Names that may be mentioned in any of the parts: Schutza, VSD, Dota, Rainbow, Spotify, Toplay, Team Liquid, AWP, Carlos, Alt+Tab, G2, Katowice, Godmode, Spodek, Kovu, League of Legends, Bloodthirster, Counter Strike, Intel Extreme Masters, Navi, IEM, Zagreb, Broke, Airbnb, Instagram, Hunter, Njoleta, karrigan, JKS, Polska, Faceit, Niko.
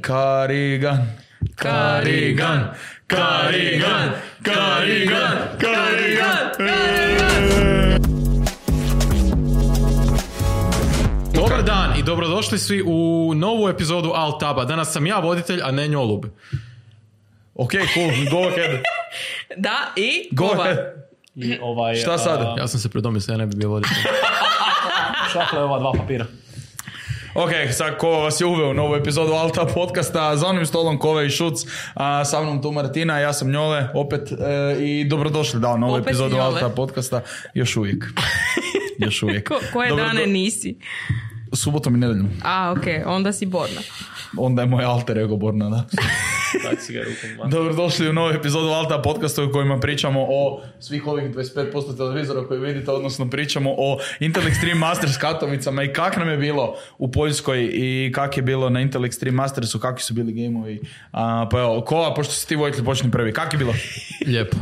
Karrigan. Dobar dan i dobrodošli svi u novu epizodu Alt+Taba. Danas sam ja voditelj, a ne Njolub. Ok, cool, go ahead. Da, i Go ahead. Šta sad? Ja sam se predomislio, ja ne bi bio voditelj. Šakla je ova dva papira. Ok, sad ko vas je uveo u novu epizodu Alt+Tab Podcasta, za onim stolom Kove i Schutz, a sa mnom tu Martina, ja sam Njole, opet i dobrodošli da u novu opet epizodu Alt+Tab Podcasta, još uvijek. Još uvijek. Koje dane nisi? Subotom i nedeljom. A, ok, onda si Borna. Onda je moj alter ego Borna, da. Dobrodošli u novu epizodu Alt+Tab Podcasta u kojima pričamo o svih ovih 25% televizora koje vidite, odnosno pričamo o Intel Extreme Masters Katovicama i kak nam je bilo u Poljskoj i kak je bilo na Intel Extreme Mastersu, kakvi su bili gameovi. Pa evo, Kova, pošto si ti vojitelj, počni prvi. Kak je bilo? Lijepo.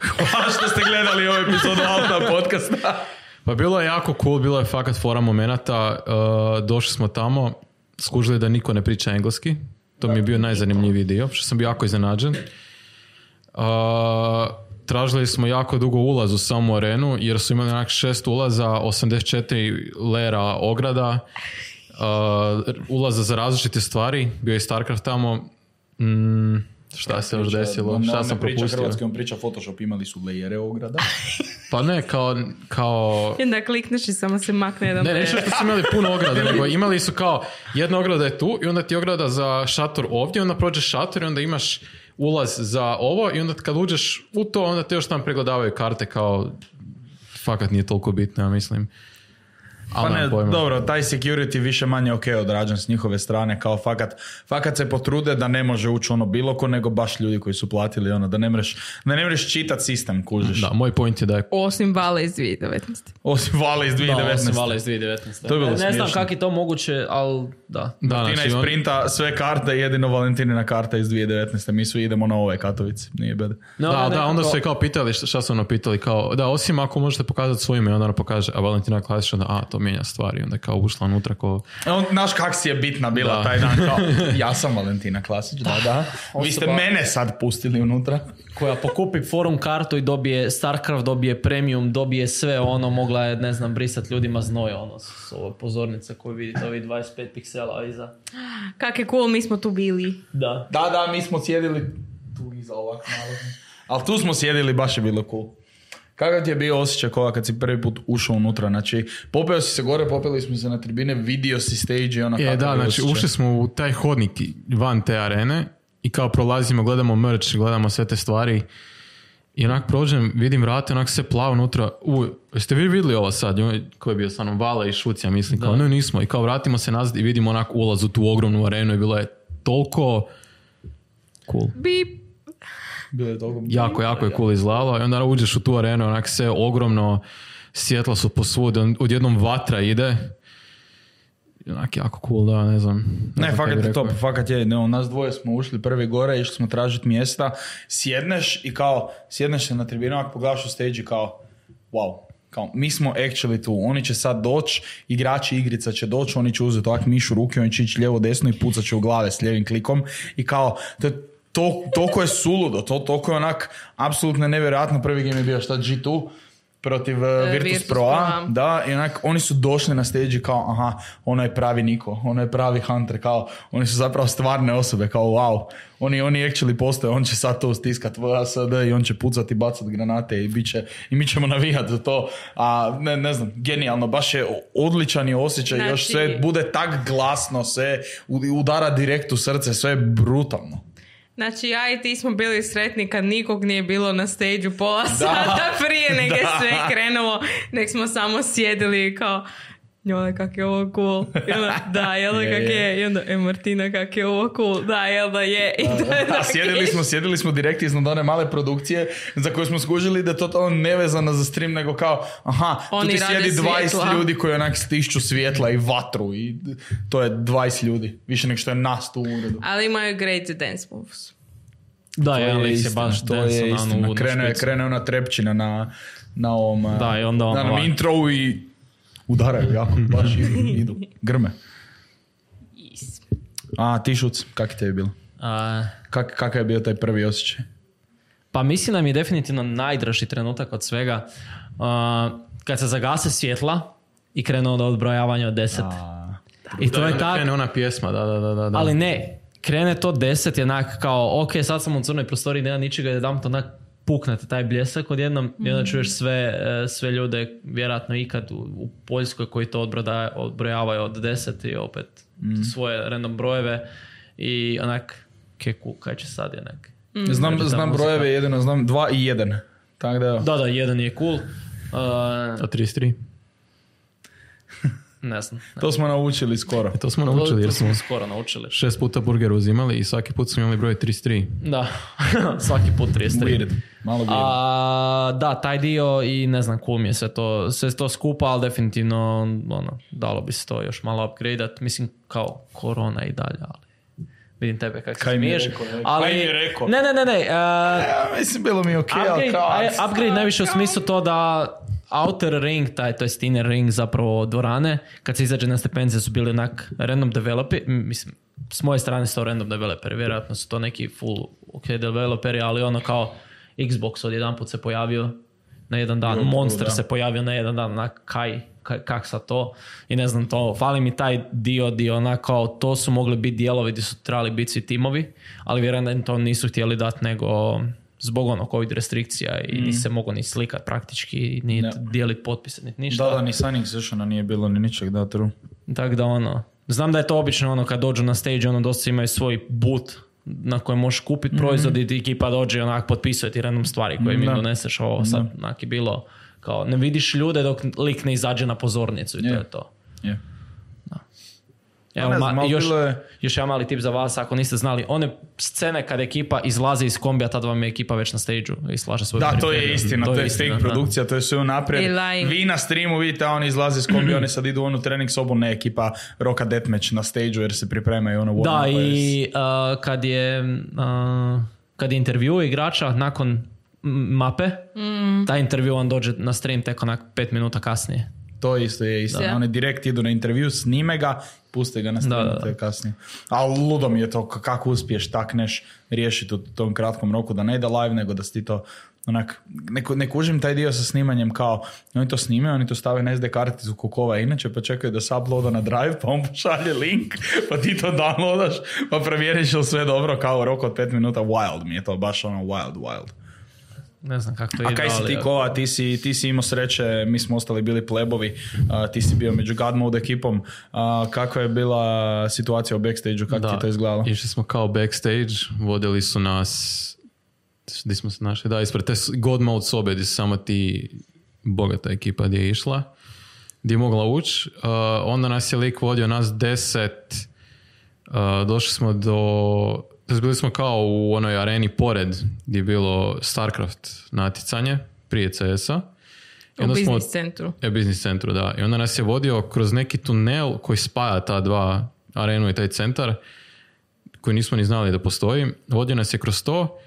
Hvala što ste gledali ovu epizodu Alt+Tab Podcasta. Pa bilo je jako cool, bilo je fakat fora momenata. Došli smo tamo, skužili da niko ne priča engleski. To mi je bio najzanimljiviji dio, što sam bio jako iznenađen. Tražili smo jako dugo ulaz u samu arenu, jer su imali onak 6 ulaza, 84 lera ograda, ulaza za različite stvari. Bio je Starcraft tamo. Šta se još desilo? Šta sam propustio? Priča hrvatski, on priča Photoshop, imali su lejere ograda. Pa ne, kao... Jedna klikneš i samo se makne jedan lejer. Ne, nešto što su imali puno ograda, nego imali su kao jedna ograda je tu i onda ti ograda za šator ovdje, onda prođeš šator i onda imaš ulaz za ovo i onda kad uđeš u to, onda te još tam pregledavaju karte kao... Fakat nije toliko bitno, ja mislim. Pa ne, dobro, taj security više manje ok odrađen s njihove strane, kao fakat se potrude da ne može ući ono bilo ko, nego baš ljudi koji su platili ono, da ne mreš čitat sistem, kužiš. Da, moj point je da je... Osim Vale iz 2019. Osim Vale iz 2019. To je bilo smiješno. Ne znam kako je to moguće, ali da. Martina isprinta sve karte, jedino Valentinina karta iz 2019. Mi svi idemo na ove Katovice, nije beda. No, da, onda su je kao pitali, šta su ono pitali, kao, da, osim ako možete pokazati svoje ime, onda ono pokaže, a Valentina Klasić, onda, a, to mijenja stvari, onda je kao ušla unutra ko... Znaš kak si je bitna bila taj dan, kao, ja sam Valentina Klasić, da. Vi ste mene sad pustili unutra. Koja pokupi forum kartu i dobije Starcraft, dobije premium, dobije sve ono, mogla je, ne znam, brisati ljudima znoj, ono, s ove pozornice koju vidite, ovi 25 piksela iza. Kak je cool, mi smo tu bili. Da, mi smo sjedili tu iza ovak malo. Ali tu smo sjedili, baš je bilo cool. Kakav ti je bio osjećaj Kova kad si prvi put ušao unutra? Znači, popeo si se gore, popeli smo se na tribine, vidio si stage i ona kako je osjećaj. Da, znači ušli smo u taj hodnik van te arene i kao prolazimo, gledamo merch, gledamo sve te stvari i onak prođem, vidim vrate, onak se plavo unutra. Jeste vi vidjeli ovo sad? Ko je bio sa mnom? Vala i Šucija, mislim. Kao, no, nismo. I kao vratimo se nazad i vidimo onak ulaz u tu ogromnu arenu i bilo je toliko cool. Bip! Jako je cool izgledalo i onda uđeš u tu arenu, onak sve ogromno, svjetla su posvuda, odjednom vatra ide, onak jako cool, da, ne znam. Ne, fakat je top, fakat je, nas dvoje smo ušli prvi gore, išli smo tražiti mjesta, sjedneš se na tribinu, ako pogledaš u stage kao, wow. Kao, mi smo actually tu, oni će sad doći, igrači igrica će doći, oni će uzeti ovak miš u ruke, oni će ići lijevo desno i pucat će u glave s ljevim klikom i kao, toliko je suludo, toliko je onak apsolutno nevjerojatno. Prvi game je bio šta G2 protiv Virtus.proa. Da, i onak oni su došli na stage kao aha, ono je pravi Niko, ono je pravi Hunter, kao oni su zapravo stvarne osobe, kao wow. Oni actually postoje, on će sad to stiskat VSD i on će pucati, bacati granate i mi ćemo navijati za to. A ne znam, genijalno, baš je odličan je osjećaj, znači... još sve bude tak glasno, sve udara direkt u srce, sve je brutalno. Znači, ja i ti smo bili sretni kad nikog nije bilo na stage-u pola sata prije nego je sve krenulo, nek smo samo sjedili i kao, jole, kak je ovo cool, da, jele, kak je, i onda, Martina, kak je ovo cool, da, jel da je. A sjedili smo direkt iznad one male produkcije za koju smo skužili da je totalno nevezana za stream, nego kao, aha, tu ti sjedi 20 ljudi koji onak stišću svjetla i vatru i to je 20 ljudi, više nego što je nas tu u uredu. Ali imaju great dance moves. Da, to je baš, to je istina, krenuo na trepčina na... na ovom da, i onda on na ovom introu i udaraju jako, baš idu grme. Yes. A ti Šuc, kak je tebi bilo? Kakav je bio taj prvi osjećaj? Pa mislim da mi je definitivno najdraži trenutak od svega kad se zagase svjetla i krenuo do odbrojavanja od 10. I to da, je tako. Krene ona pjesma, da. Ali ne, krene to 10 jednak kao ok, sad sam u crnoj prostoriji, nema ničega, jedan to onak puknete taj bljesak odjednom i onda čuješ sve ljude vjerojatno ikad u Poljskoj koji to odbrojavaju od 10 i opet svoje random brojeve i onak keku, kaj će sad jednak. Znam brojeve, jedino znam 2 i 1. Tak da. Da, 1 je cool. A 33. Ne znam. To smo naučili skoro. To smo naučili jer smo skoro naučili. 6 puta burger uzimali i svaki put smo imali broj 33. Da, svaki put 33. Weird. Malo weird. Da, taj dio i ne znam kom je sve to skupa, ali definitivno ono, dalo bi se to još malo upgradeat. Mislim kao korona i dalje, ali vidim tebe kako se smiješ. Kaj mi je rekao? Ne. Mislim, bilo mi je okej, ali kao... Upgrade najviše u smislu to da... Outer ring, to je inner ring zapravo dvorane, kad se izađe na stepence su bili onak random developeri, mislim, s moje strane su to random developeri, vjerojatno su to neki full ok developeri, ali ono kao Xbox odjedanput se pojavio na jedan dan, Monster se pojavio na jedan dan, onak kak sa to, i ne znam to, fali mi taj dio onak kao to su mogli biti dijelovi gdje su trebali biti svi timovi, ali vjerojatno to nisu htjeli dati nego... Zbog ono COVID restrikcija i nisi se mogao ni slikat praktički, ni dijeliti potpise, ni ništa. Da, ni signing sessiona nije bilo, ni ničeg, da, true. Tako da ono, znam da je to obično ono kad dođu na stage, ono dosta imaju svoj boot na kojem možeš kupiti proizvod i ti ekipa dođe onak potpisuje ti random stvari koje mi doneseš ovo sad onak je bilo kao ne vidiš ljude dok lik ne izađe na pozornicu i to je to. Yeah. Evo, još jedan mali tip za vas, ako niste znali, one scene kada ekipa izlazi iz kombija, tad vam je ekipa već na stage-u i slaže svoju periferiju. Da, to je istina, to je fake produkcija, to je sve unaprijed. Vi na streamu vidite, a oni izlaze iz kombija, oni sad idu u onu trening sobu, ne ekipa Roka Deathmatch na stage-u jer se pripremaju ono... Da, i kad je intervju igrača nakon mape, taj intervju on dođe na stream tek onak 5 minuta kasnije. To isto je isto. Oni direkt idu na intervju, snime ga, puste ga na stranu kasnije. A ludo mi je to kako uspiješ takneš riješiti u tom kratkom roku da ne ide live, nego da si to onak... Ne kužim taj dio sa snimanjem kao oni to snime, oni to stave na SD karticu kokova inače, pa čekaju da se uploada na Drive, pa on pošalje link, pa ti to downloadaš, pa provjeriš ili sve dobro kao rok od 5 minuta. Wild mi je to, baš ono wild. Ne znam kako to ide. A kaj si ti Kova, ti si imao sreće, mi smo ostali bili plebovi, ti si bio među Godmode ekipom. Kakva je bila situacija u backstage-u, kako ti to izgledalo? Išli smo kao backstage, vodili su nas, gdje smo se našli, ispred te Godmode sobe, gdje su samo ti bogata ekipa gdje je išla, gdje je mogla ući. Onda nas je lik vodio, nas 10, došli smo do... Bili smo kao u onoj areni pored gdje je bilo Starcraft naticanje prije CS-a. U biznis centru. Biznis centru, da. I onda nas je vodio kroz neki tunel koji spaja ta dva arenu i taj centar koji nismo ni znali da postoji. Vodio nas je kroz to.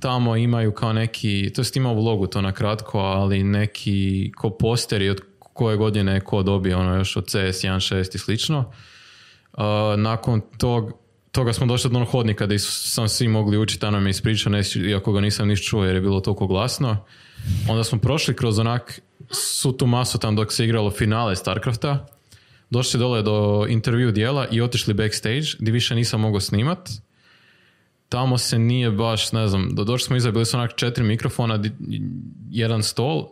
Tamo imaju kao neki, to je ima u logu to na kratko, ali neki ko posteri od koje godine je ko dobio, ono još od CS 1.6 i slično. Nakon toga smo došli do onog hodnika gdje sam svi mogli učiti, a nam je ispričao, iako ga nisam niš čuo jer je bilo toliko glasno. Onda smo prošli kroz onak su tu masu tam dok se igralo finale Starcrafta, došli dole do intervju dijela i otišli backstage gdje više nisam mogao snimat. Tamo se nije baš, ne znam, došli smo iza, bili su onak 4 mikrofona, jedan stol,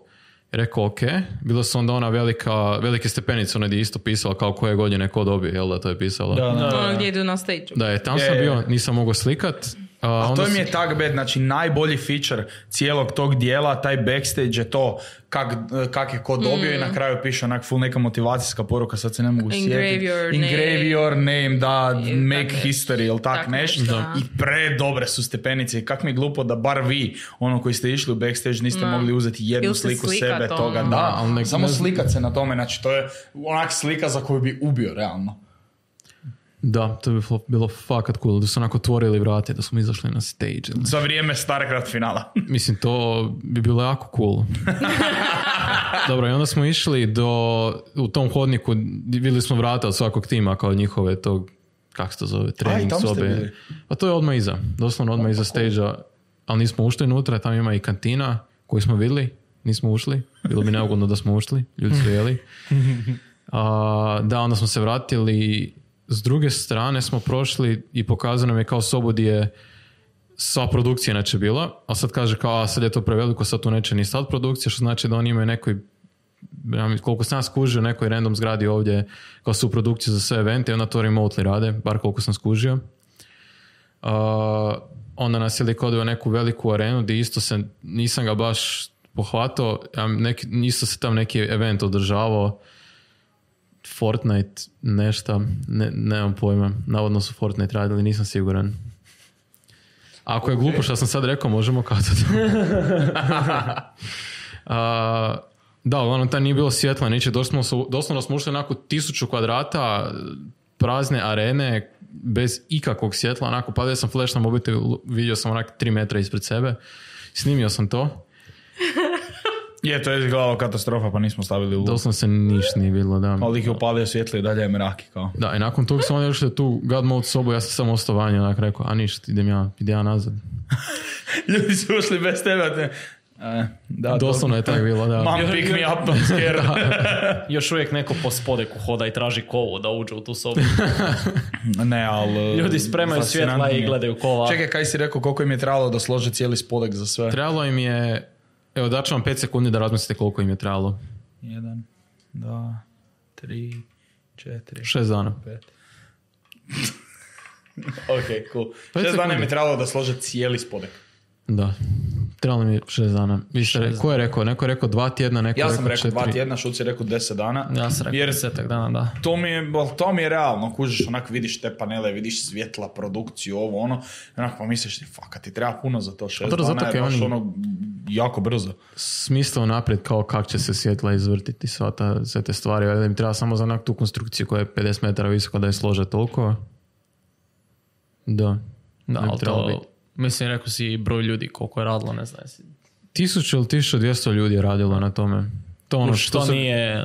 rekao ok, bilo su onda ona velike stepenice, ona gdje je isto pisala kao koje godine ko dobije, jel da to je pisalo? Da. Gdje idu na stage. Da, je, tam sam bio, nisam mogao slikat. A to mi je tak bed, znači najbolji feature cijelog tog dijela, taj backstage je to kak je ko dobio i na kraju piše onak full neka motivacijska poruka, sad se ne mogu sjetiti. Engrave your name, da, make history ili tak nešto. I predobre su stepenice. Kak mi je glupo da bar vi, ono koji ste išli u backstage, niste mogli uzeti jednu sliku sebe toga. Da, samo slikat se na tome, znači to je onak slika za koju bi ubio realno. Da, to bi bilo fakat cool, da su onako otvorili vrate, da smo izašli na stage. Ili. Za vrijeme Starcraft finala. Mislim, to bi bilo jako cool. Dobro, i onda smo išli do, u tom hodniku, vidjeli smo vrata od svakog tima, kao njihove tog, kako se to zove, trening sobe. Pa to je odmah iza, doslovno odmah iza stage-a, ali nismo ušli unutra, tam ima i kantina koju smo vidjeli, nismo ušli, bilo bi neugodno da smo ušli, ljudi su jeli. Da, onda smo se vratili, s druge strane smo prošli i pokazano nam je kao sobu gdje je sva produkcija inače bila, a sad kaže kao, a sad je to preveliko, sad tu neće ni sad produkcija, što znači da oni imaju nekoj, koliko sam skužio, nekoj random zgradi ovdje kao su produkcije za sve evente i onda to remotely rade, bar koliko sam skužio. Onda nas je likodeo neku veliku arenu gdje isto se, nisam ga baš pohvatao, isto se tam neki event održavao, Fortnite nešta, nemam pojma, navodno su Fortnite radili, nisam siguran. Ako je glupo što sam sad rekao, možemo katati. Da, uglavnom, ta nije bilo svjetla, niče, doslovno smo ušli onako 1000 kvadrata prazne arene, bez ikakvog svjetla, onako, padio sam flash na mobitel, vidio sam onak 3 metra ispred sebe, snimio sam to. Je, to je izgledalo katastrofa, pa nismo stavili u... Doslovno se niš nije bilo, da. Ali ih je upalio svjetlo i dalje je mraki, kao. Da, i nakon toga sam onda još tu Godmode sobu, ja sam samo ostao vanje, onak rekao, a ništa, idem ja nazad. Ljudi su ušli bez tebe, da, doslovno je tako bilo, da. Mom, pick me up, I'm scared. Još uvijek neko po Spodeku hoda i traži Kovu da uđe u tu sobu. Ne, ali... Ljudi spremaju svjetla i gledaju Kova. Čekaj, kaj si rekao, koliko im je trebalo da slože cijeli Spodek za sve? Trebalo im je... Evo, daću vam 5 sekundi da razmislite koliko im je trebalo. 1, 2, 3, 4... 6 dana. 5. Ok, cool. 6 dana mi je trebalo da slože cijeli Spodek. Da. Trebalo mi je 6 dana. Ko je rekao? Neko je rekao 2 tjedna, neko je rekao 4. Ja sam rekao 2 tjedna, Šuc je rekao 10 dana. Ja sam rekao 10 dana, da. To mi je realno, kužiš, onak vidiš te panele, vidiš svjetla, produkciju, ovo, ono. Onako pa misliš ti, faka, ti treba puno za to 6 dana, je baš ono jako brzo. Smisao naprijed kao kak će se svjetla izvrtiti, sve te stvari, ali im treba samo za onak tu konstrukciju koja je 50 metara visoko da je slože toliko. Da, ali to... Mislim, rekao si broj ljudi, koliko je radilo, ne znam. 1000 ili 1200 ljudi je radilo na tome. To ono što nije...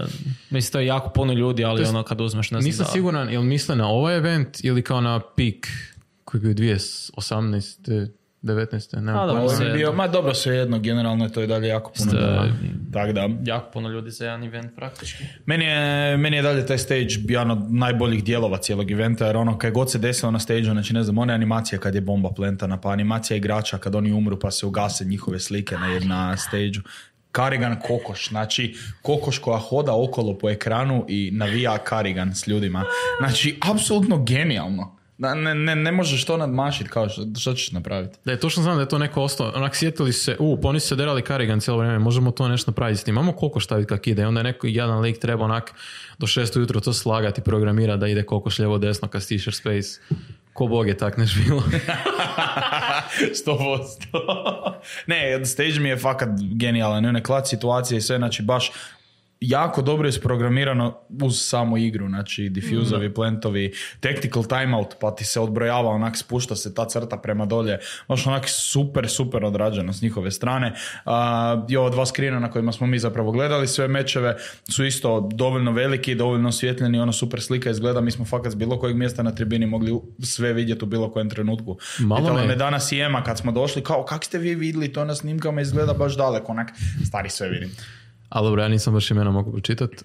Mislim, to je jako puno ljudi, ali ono kad uzmeš... Nisam siguran, jel misle na ovaj event ili kao na peak koji je bio 2018. 19. Ma dobro, sve jedno, generalno je to i dalje jako puno jako puno ljudi za jedan event praktički. Meni je dalje taj stage jedan od najboljih dijelova cijelog eventa, jer ono kaj god se desilo na stage-u, znači ne znam, one animacije kad je bomba plentana, pa animacija igrača kad oni umru pa se ugase njihove slike na stage-u. Karrigan kokoš, znači kokoš koja hoda okolo po ekranu i navija karrigan s ljudima. Znači, apsolutno genijalno. Ne možeš to nadmašiti, kao što ćeš napraviti. Da, točno znam da je to neko ostalo. Onak sjetili se, pa oni su se derali karrigan cijelo vrijeme, možemo to nešto napraviti s tim. Imamo kokoš staviti kak ide. Onda je neko, jedan lik treba onak do 6 ujutro to slagati, programira da ide kokoš lijevo desno kad stišer space. Ko bog je tak neš bilo. 100%. Ne, stage mi je fakat genijalan. One klad situacije i sve, znači baš... Jako dobro je isprogramirano uz samo igru, znači difuzovi, plantovi, tactical timeout, pa ti se odbrojava, onak spušta se ta crta prema dolje. Baš onak super, super odrađeno s njihove strane. I ova 2 skrina na kojima smo mi zapravo gledali sve mečeve su isto dovoljno veliki, dovoljno osvjetljeni, ono super slika izgleda. Mi smo fakat s bilo kojeg mjesta na tribini mogli sve vidjeti u bilo kojem trenutku. Pitala me danas i Ema kad smo došli, kao kak ste vi vidjeli to na snimkama, izgleda baš daleko, onak stari sve vidim. Ali dobro, ja nisam baš imena mogu pročitati.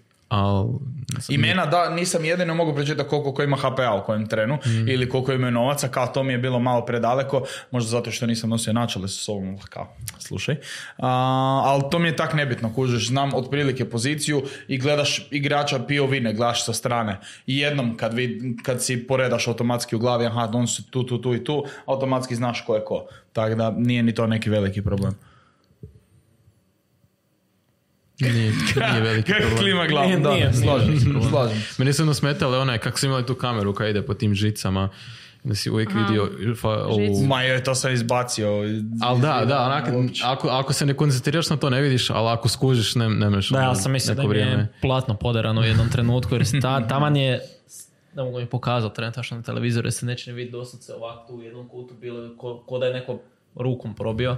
Imena, da, nisam jedino mogu pročitati koliko ima HPA u kojem trenu ili koliko ima novaca, kao to mi je bilo malo predaleko, možda zato što nisam nosio načale sa sobom, kao, slušaj. Ali to mi je tak nebitno, kužiš, znam otprilike poziciju i gledaš igrača POV, ne gledaš sa strane. I jednom kad si poredaš automatski u glavi, aha, on su tu i tu, automatski znaš ko je ko. Tako da nije ni to neki veliki problem. Nije veliki problem. Klima glavom, da, slažem. Meni se ono smetalo, onaj, kako su imali tu kameru koja ide po tim žicama, da si uvijek vidio... Ma joj, to sam izbacio. Ali da, ako se ne koncentriraš na to ne vidiš, ali ako skužiš ne mreš. Da, ja sam mislio da mi je platno poderano u jednom trenutku, jer taman je ne mogu mi pokazati trenutačno na televizoru jer se neće ne vidjeti doslovce ovako u jednom kutu bilo ko da je neko rukom probio.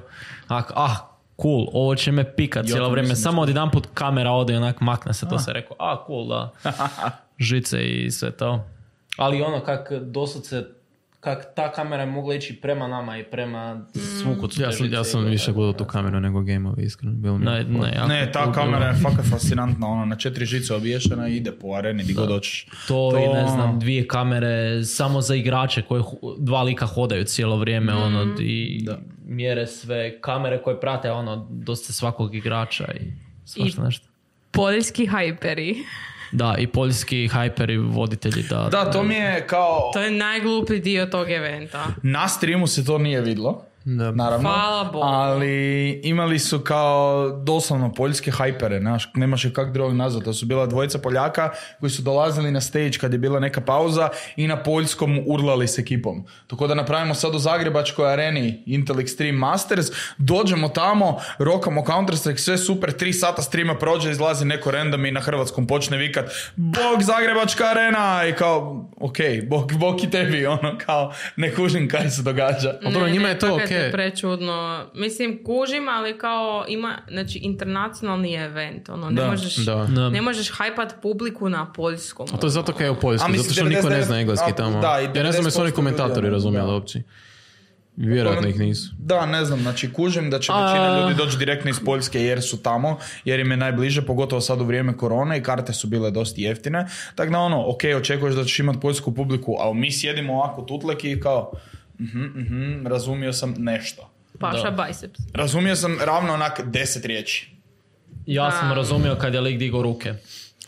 Cool, ovo će me pikat cijelo vrijeme. Samo od jedan put kamera ode i onak makne se, to se rekao, cool, da. Žice i sve to. Ali ono kak doslovce, kak ta kamera je mogla ići prema nama i prema svuku. Ja sam više gledao tu kameru nego game-ove, iskreno. Ne, ta kamera je fakat fascinantna, ona na 4 žice obješena i ide po areni gdje god doćiš. To i ne znam, 2 kamere samo za igrače koje 2 lika hodaju cijelo vrijeme i mjere sve kamere koje prate dosta svakog igrača i svašta nešto. Poljski hajperi. Da, i poljski hajperi voditelji. Da, to mi je kao... To je najgluplji dio tog eventa. Na streamu se to nije vidlo, naravno. Hvala Bogu. Ali imali su kao doslovno poljske hajpere, nemaš je kak drugog nazvat. To su bila 2 Poljaka koji su dolazili na stage kad je bila neka pauza i na poljskom urlali s ekipom. Tako da napravimo sad u zagrebačkoj areni Intel Extreme Masters, dođemo tamo, rokamo Counter Strike, sve super, 3 sata streama prođe, izlazi neko random i na hrvatskom počne vikat Bog zagrebačka arena! I kao, okej, bog i tebi, kao, ne kužim kaj se događa. Dobro, njima je to okej. To je prečudno. Mislim, kužim, ali kao ima, znači, internacionalni event. Ne možeš hajpat publiku na poljskom. A to je zato kaj je u Poljskoj, zato što niko ne zna engleski tamo. Ja ne znam jesu oni komentatori razumijeli uopće. Vjerojatno ih nisu. Da, ne znam, znači kužim da će većina ljudi doći direktno iz Poljske jer su tamo, jer im je najbliže, pogotovo sad u vrijeme korone i karte su bile dosta jeftine. Tako da očekuješ da ćeš imati poljsku publiku, ali mi sjedimo ovako tutleki i kao razumio sam nešto. Paša biceps. Razumio sam ravno onak 10 riječi. Ja sam razumio kad je lik digao ruke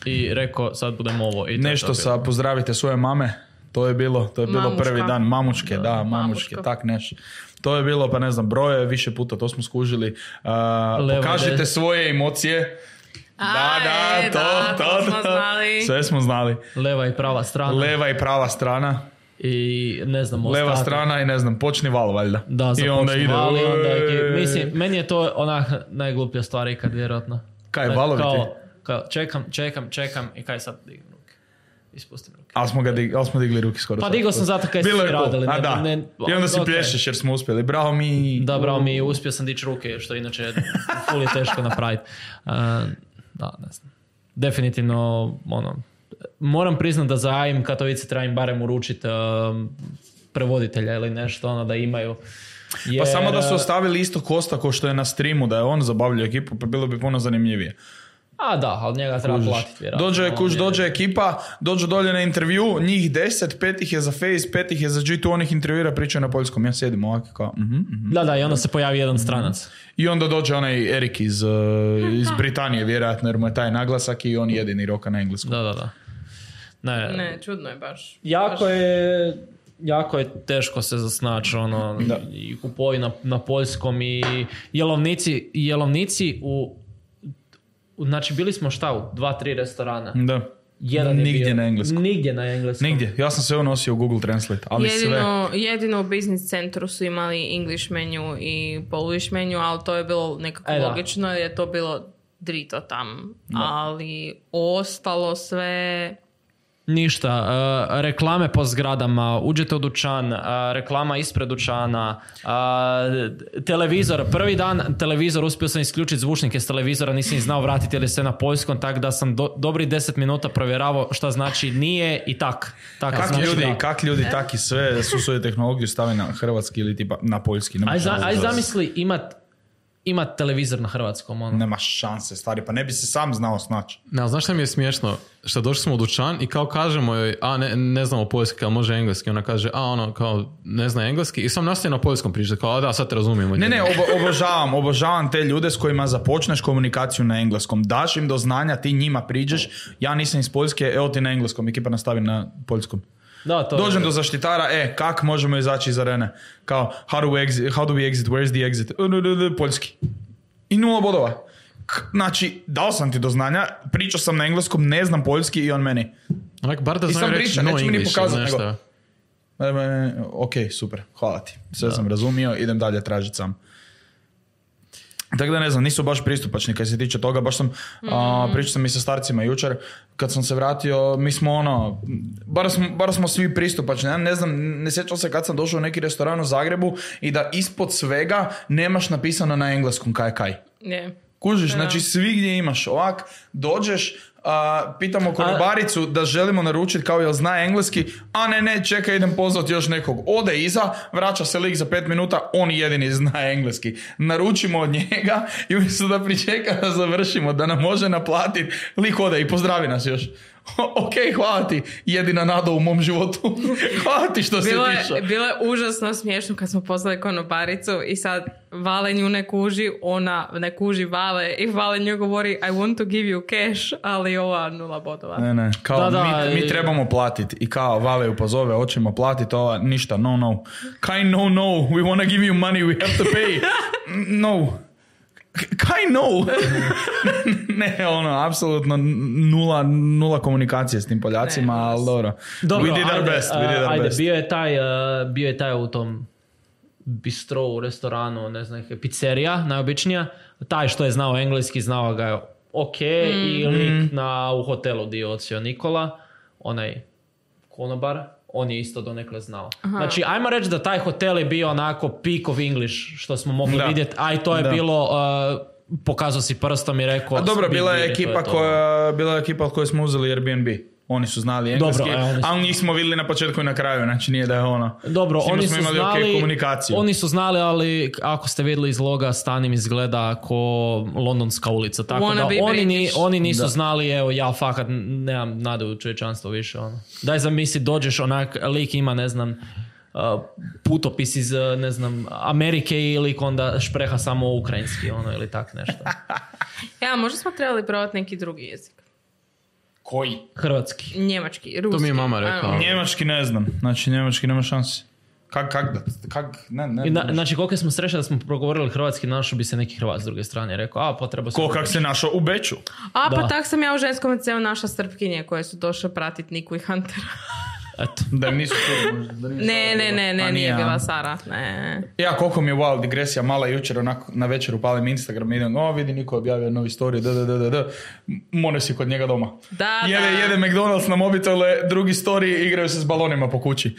i rekao sad budem ovo. I nešto sa pozdravite svoje mame. To je bilo prvi dan. Mamučke, da, mamučke, tak nešto. To je bilo, pa ne znam, broje više puta, to smo skužili. Pokažite svoje emocije. To smo znali. Sve smo znali. Leva i prava strana. I ne znam, leva strana i ne znam, počni val valjda. Da, za počni val i onda je... Mislim, meni je to onak najgluplja stvar ikad, vjerojatno. Kaj, valovi ti? Čekam i kaj sad digam ruke. Ispustim ruke. Ali smo digli ruke skoro. Pa digao sam zato kaj smo radili. I onda si plješeš jer smo uspjeli. Bravo mi, uspio sam dići ruke, što inače je ful teško napraviti. Da, ne znam. Definitivno, moram priznat da za AIM Katowice trebam barem uručiti prevoditelja ili nešto da imaju. Jer... Pa samo da su ostavili isto Kosta ko što je na streamu, da je on zabavljao ekipu, pa bilo bi puno zanimljivije. Ali njega treba platiti. Dođe ekipa, dođu dolje na intervju, njih 10, 5 ih je za Faze, 5 ih je za G2, on ih intervjuira, pričaju na poljskom, ja sjedim ovako kao... I onda se pojavi jedan stranac. I onda dođe onaj Erik iz Britanije, vjerojatno, jer mu je taj naglasak i on jedini roka na engleskom. Da. Ne, čudno je baš. Jako je teško se zasnaći i kupovi na poljskom i jelovnici u znači bili smo šta u 2-3 restorana. Da. Nigdje na engleskom. Nigdje. Ja sam sve unosio u Google Translate, ali jedino u business centru su imali English menu i Polish menu, ali to je bilo nekako logično jer je to bilo drito tam. Da. Ali ostalo sve... Ništa, reklame po zgradama, uđete u dućan, reklama ispred dućana, televizor, prvi dan televizor, uspio sam isključiti zvučnike s televizora, nisam znao vratiti ili se na poljskom, tako da sam dobri 10 minuta provjeravao šta znači nije i tak. Kak ljudi tak i sve su svoju tehnologiju stave na hrvatski ili tipa na poljski. Aj zamisli imat televizor na hrvatskom. Nema šanse, stari, pa ne bi se sam znao snaći. Ne, znaš šta mi je smiješno? Što došli smo u dućan i kao kažemo joj, ne znamo poljski, ali može engleski. Ona kaže, kao ne zna engleski. I sam nastavio na poljskom pričati, kao sad te razumijemo. Ne, obožavam te ljude s kojima započneš komunikaciju na engleskom. Daš im do znanja, ti njima priđeš, ja nisam iz Poljske, evo ti na engleskom, ekipa nastavi na poljskom. Dođem do zaštitara, kak možemo izaći iz arene? Kao, how do we exit, where's the exit? Poljski. I 0 bodova. Znači, dao sam ti do znanja, pričao sam na engleskom, ne znam poljski i on meni. Bar da znaju reći no English, nešto. Ok, super, hvala ti. Sve sam razumio, idem dalje tražiti sam. Tako da ne znam, nisu baš pristupačni kad se tiče toga, baš sam, pričao sam i sa starcima jučer, kad sam se vratio, mi smo ono, bar smo svi pristupačni, ja ne znam, ne sjećam se kad sam došao u neki restoran u Zagrebu i da ispod svega nemaš napisano na engleskom kaj. Yeah. Kužiš, znači svi gdje imaš ovak, dođeš, pitamo konobaricu da želimo naručiti kao jel zna engleski, a ne, čekaj idem pozvati još nekog, ode iza, vraća se lik za 5 minuta, on jedini zna engleski, naručimo od njega i umjesto da pričeka da završimo, da nam može naplatiti, lik ode i pozdravi nas još. Ok, hvala ti, jedina nada u mom životu. Hvala ti što si tišao. Bilo je užasno smiješno kad smo poslali konobaricu i sad Vale nju ne kuži, ona ne kuži Vale i Vale nju govori I want to give you cash, ali ova 0 bodova. Ne, kao mi trebamo platiti i kao Vale ju pozove, hoćemo platiti, ova ništa, no. Kaj no, we wanna give you money, we have to pay. No. Kaj no? Ne, ono, apsolutno nula komunikacije s tim Poljacima, ali dobro. We did our best. Bio je taj u tom bistro, u restoranu, ne znam, pizzerija, najobičnija. Taj što je znao engleski, znao ga je i lik u hotelu gdje je odsio Nikola, onaj konobar, on je isto donekle znao. Aha. Znači, ajmo reći da taj hotel je bio onako peak of English, što smo mogli vidjeti, a i to je bilo, pokazao si prstom i rekao... A dobro, bila je ekipa od koje smo uzeli Airbnb. Oni su znali engleski, ali njih smo vidjeli na početku i na kraju, znači nije da je ono... Dobro, oni su imali znali, komunikaciju. Oni su znali, ali ako ste vidjeli iz loga, Stanim izgleda ako londonska ulica, tako wanna da oni nisu znali, evo ja fakat nemam nade u čovječanstvo više. Ono. Daj zamisli, dođeš onak, lik ima ne znam... putopis iz ne znam Amerike ili onda špreha samo ukrajinski ono ili tak nešto. Ja, možda smo trebali probati neki drugi jezik. Koji? Hrvatski. Njemački, ruski. To mi je mama rekla. Njemački ne znam, znači njemački nema šanse. Znači koliko smo srećni da smo progovorili hrvatski, našao bi se neki Hrvat s druge strane. Rekao, a potreba se... Ko kak se našao u Beču? A pa tak sam ja u ženskom ceo naša Srpkinje koje su došle pratiti Niku i Huntera. Da nisu to... Ne, nije bila Sara. Ne. Ja, koliko mi je wow digresija mala jučer, onako na večer upalim Instagram i idem, vidi Niko objavio novi story, m0NESY kod njega doma. Jede McDonald's na mobitele, drugi story, igraju se s balonima po kući.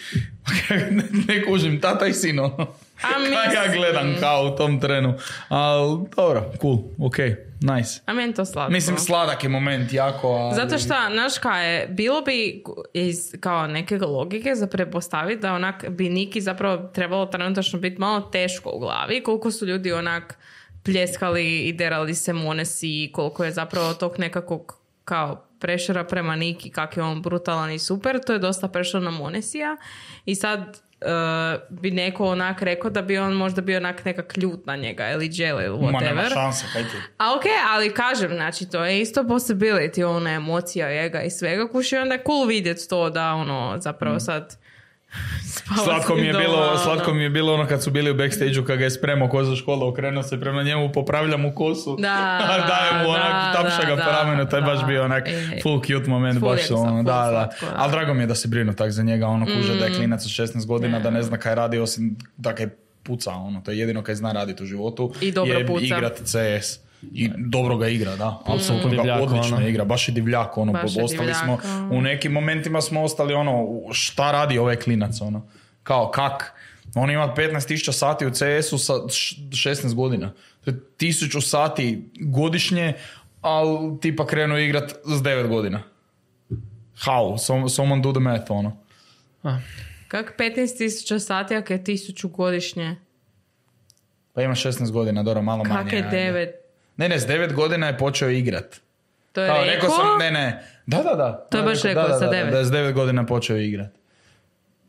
Ne kužim, tata i sino. Kaj ja gledam kao u tom trenu. Ali, dobro, cool, okej. Nice. A meni to slatko. Mislim, sladak je moment jako... Ali... Zato što, znaš kaj je, bilo bi iz kao neke logike za pretpostaviti da onak bi Niki zapravo trebalo trenutno biti malo teško u glavi, koliko su ljudi onak pljeskali i derali se m0NESY i koliko je zapravo tog nekakvog kao prešera prema Niki, kak je on brutalan i super, to je dosta prešlo na m0NESY-a i sad... bi neko onak rekao da bi on možda bio onak nekak ljut na njega ili džele ili whatever. Nema šanse, kaj ti. A okej, ali kažem, znači to je isto possibility, ona emocija jega i svega kuši, onda je cool vidjeti to da ono zapravo sad Slatko mi je bilo ono kad su bili u backstage-u kad ga je spremao ko za školu, okrenuo se prema njemu, popravlja mu kosu, daje mu onak, tapša ga po ramenu, to je baš bio onak full cute moment, baš ono, slatko. Ali drago mi je da se brinu tak za njega, ono kuže da je klinac od 16 godina, da ne zna kaj radi, osim da kaj puca, ono, to je jedino kaj zna raditi u životu, je igrati CS. I dobro ga igra, da. Apsolutno ga odlično igra, baš je divljak, ono, ostali smo, u nekim momentima smo ostali, ono, šta radi ovaj klinac, ono, kao, kak? On ima 15.000 sati u CS-u sa 16 godina, 1000 sati godišnje, ali tipa krenuo igrat s 9 godina. How? Someone do the math, ono. Kak 15.000 sati, ako je 1000 godišnje? Pa ima 16 godina, dobro, malo manje. Kak je 9? Ne, s 9 godina je počeo igrat. To je kao, rekao? Sam, ne. Da. To je baš rekao sa 9. Da, s 9 godina počeo igrat.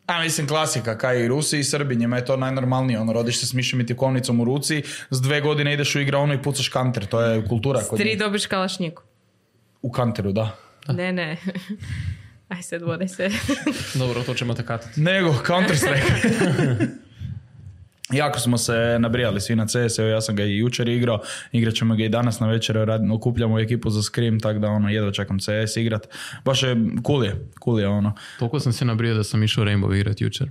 A mislim, klasika, kaj i Rusi i Srbi, njima je to najnormalnije. Ono, rodiš se s mišem i tikovnicom u ruci, s 2 godine ideš u igraonu i pucaš kanter, to je kultura. S 3 dobiš kalašnjiku. U kanteru, da. Ne. Aj sad, vodaj se. Dobro, to ćemo te katati. Nego, Counter Strike. Jako smo se nabrijali svi na CS, ja sam ga i jučer igrao, igrat ćemo ga i danas na večer, okupljamo ekipu za scrim, tako da ono, jedva čekam CS igrat. Baš je, cool je ono. Toliko sam se nabrijao da sam išao Rainbow igrat jučer.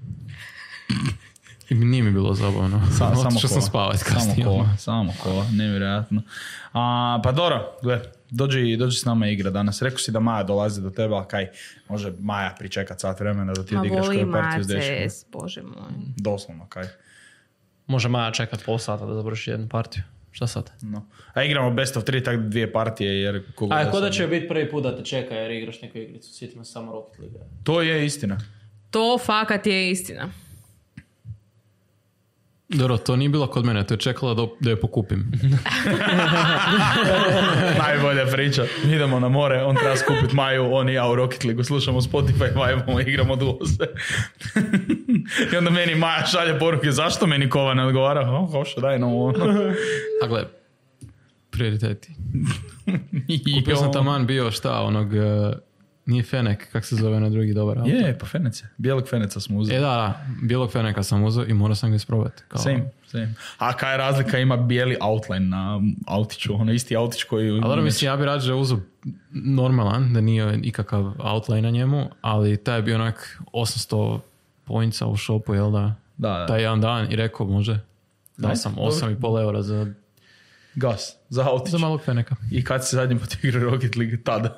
Nije mi bilo zabavno. Otišao sam spavati kasnije. Samo kola, nevjerojatno. Pa dobro, dođi s nama igra danas. Rekao si da Maja dolazi do tebe, ali kaj, može Maja pričekat sat vremena da ti odigraš koju partiju s dešima. Bože moj. Doslovno, kaj. Može Maja čekat pol sata da završi jednu partiju. Šta sad? No. A igramo best of 3, tak dvije partije jer... A ko da će biti prvi put da te čeka jer igraš neku igricu, sjetimo samo Rocket League. To je istina. To fakat je istina. Dobro, to nije bilo kod mene, to je čekala da je pokupim. Najbolja priča. Mi idemo na more, on treba skupiti Maju, on i ja u Rocket League, slušamo Spotify, vajamo, igramo duose. I onda meni Maja šalje poruke, zašto meni Kova ne odgovara? Hoša, daj na ovo. A gle, prioriteti. Kupio sam taman bio šta, onog... Nije Fenek, kak se zove na drugi dobar auto. Je, pa Fenec je. Bijelog Feneca smo uzeli. Da, bijelog Feneka sam uzeo i morao sam ga isprobati. Kao... Same. A kaj razlika ima bijeli outline na autiću, ono isti autić koji... Ali dobro, mislim, ja bi rađe uzeo normalan, da nije ikakav outline na njemu, ali taj je bio onak 800 poinca u šopu, jel da? Da. Taj jedan dan i rekao, može, dao sam 8,5 eura za... Gas, za autić. Za malog Feneka. I kad se zadnji pot igra Rocket League, tada...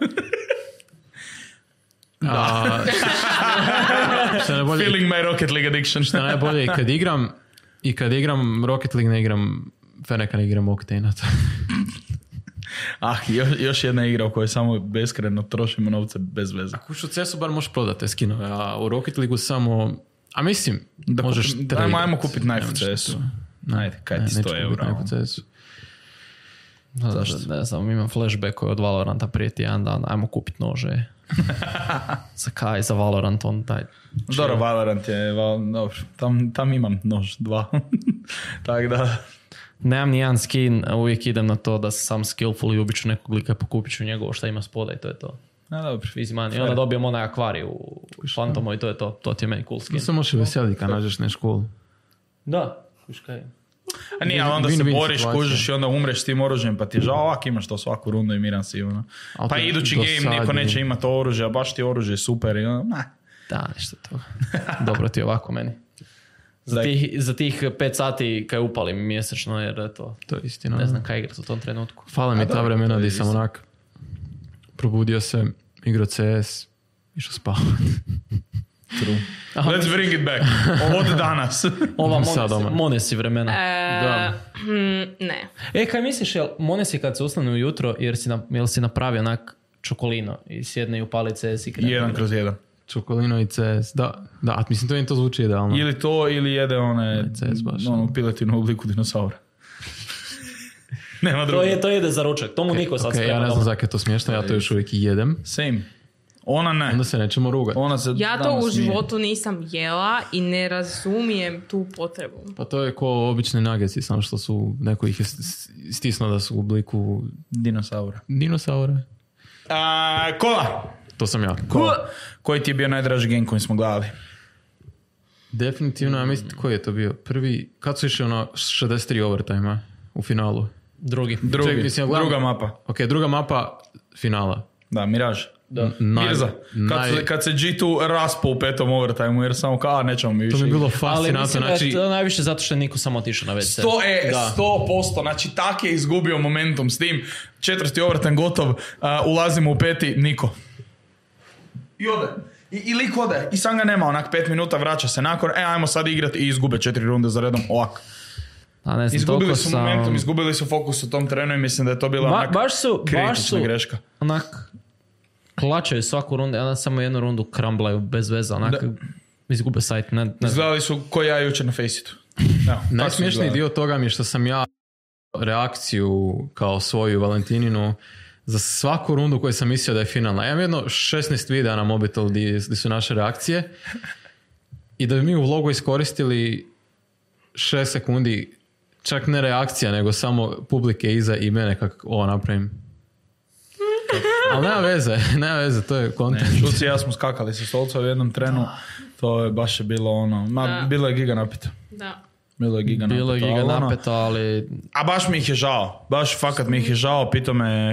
Feeling my Rocket League addiction. Što najbolje, i kad igram Rocket League ne igram Feneka, ne igram Octanata. Još jedna igra u kojoj samo beskrajno trošimo novce bez veze. Ako u CS-u bar možeš prodati skinove, a u Rocket League-u samo... A mislim, da možeš trejati. Ajmo kupiti knife u CS-u. Ajde, kaj ti 100 eura. Ne znam, imam flashback od Valoranta prije jedan dan, ajmo kupiti nože. Za kaj, za Valorant on taj. Dobro, Valorant je dobro. Tam imam nož, dva. Tako da nemam ni jedan skin, uvijek idem na to da sam skillful i ubiću nekog lika, pokupiću njegovo šta ima spoda i to je to. A dobro, izmani. I onda dobijem onaj akvarij u Fantomu i to je to. To ti je meni cool skin. Da se možeš veseliti kad nađeš nešto cool. Da, kuš kaj. A nije, ali onda se boriš, kužiš i onda umreš s tim oružjem, pa ti žao, ovak imaš to svaku rundu i miran si. Ono. Pa idući game niko neće imati oružje, a baš ti oružje je super. I ono, da, nešto to. Dobro ti ovako meni. Za tih 5 sati kaj upalim mjesečno, jer to je istina. Ne znam kaj igrat u tom trenutku. Fala mi ta vremena gdje sam onak probudio se, igrao CS, išao spavat. True. Let's bring it back. Od danas. Ova m0NESY vremena. Ne. Kaj misliš, jel m0NESY kad se ustane ujutro, jel si napravi onak čokolino i sjedne i upali CS i krenu? 1/1. Čokolino i CS, da. Mislim, to im to zvuči idealno. Ili to, ili jede one CS baš, piletinu u obliku dinosaura. Nema druga. To jede za ručak. To mu Niko sad sprema. Ja ne znam zakaj je to smiješno, ja to još uvijek i jedem. Same. Ona ne. Onda se nećemo rugati. Ja to u životu nisam jela i ne razumijem tu potrebu. Pa to je ko obični nageci, samo što su, neko ih je stisno da su u obliku... Dinosaura. Kola! To sam ja. Kola. Koji ti je bio najdraži game koji smo gledali? Definitivno, ja mislim, koji je to bio? Prvi, kad su išli ono 63 overtime u finalu? Drugi. Ček, mislim, druga mapa. Ok, druga mapa finala. Da, Mirage. Da. Kad se G2 raspo u 5. overtime-u jer samo kao nećemo mi više. To mi je bilo fascinantno. Znači, to najviše zato što je Niko samo otišao na WC. 100%, znači tak je izgubio momentum s tim. 4. overtime gotov, ulazimo u 5. Niko. I ode. I lik ode. I sam ga nema onak 5 minuta, vraća se nakon. Ajmo sad igrati i izgube 4 runde za redom ovak. Izgubili su momentum, izgubili su fokus u tom trenu i mislim da je to bila onak kritična greška. Onak... Klačaju svaku rundu, onda samo jednu rundu kramblaju bez veze, onak izgube sajt. Izgledali su ko ja jučer na Faceitu. Najsmiješniji dio toga mi je što sam ja reakciju kao svoju Valentininu za svaku rundu koju sam mislio da je finalna. Ja imam jedno 16 videa na mobitel gdje su naše reakcije i da bi mi u vlogu iskoristili 6 sekundi, čak ne reakcija, nego samo publike iza i mene kako ovo napravim. Ali nema veze, to je kontent. Šutza i ja smo skakali sa Solca u jednom trenu, to je baš bilo ono, bilo je giga napeta. Da. Bilo je giga napeta, ali... A baš mi ih je žao, baš fakat mi ih je žao,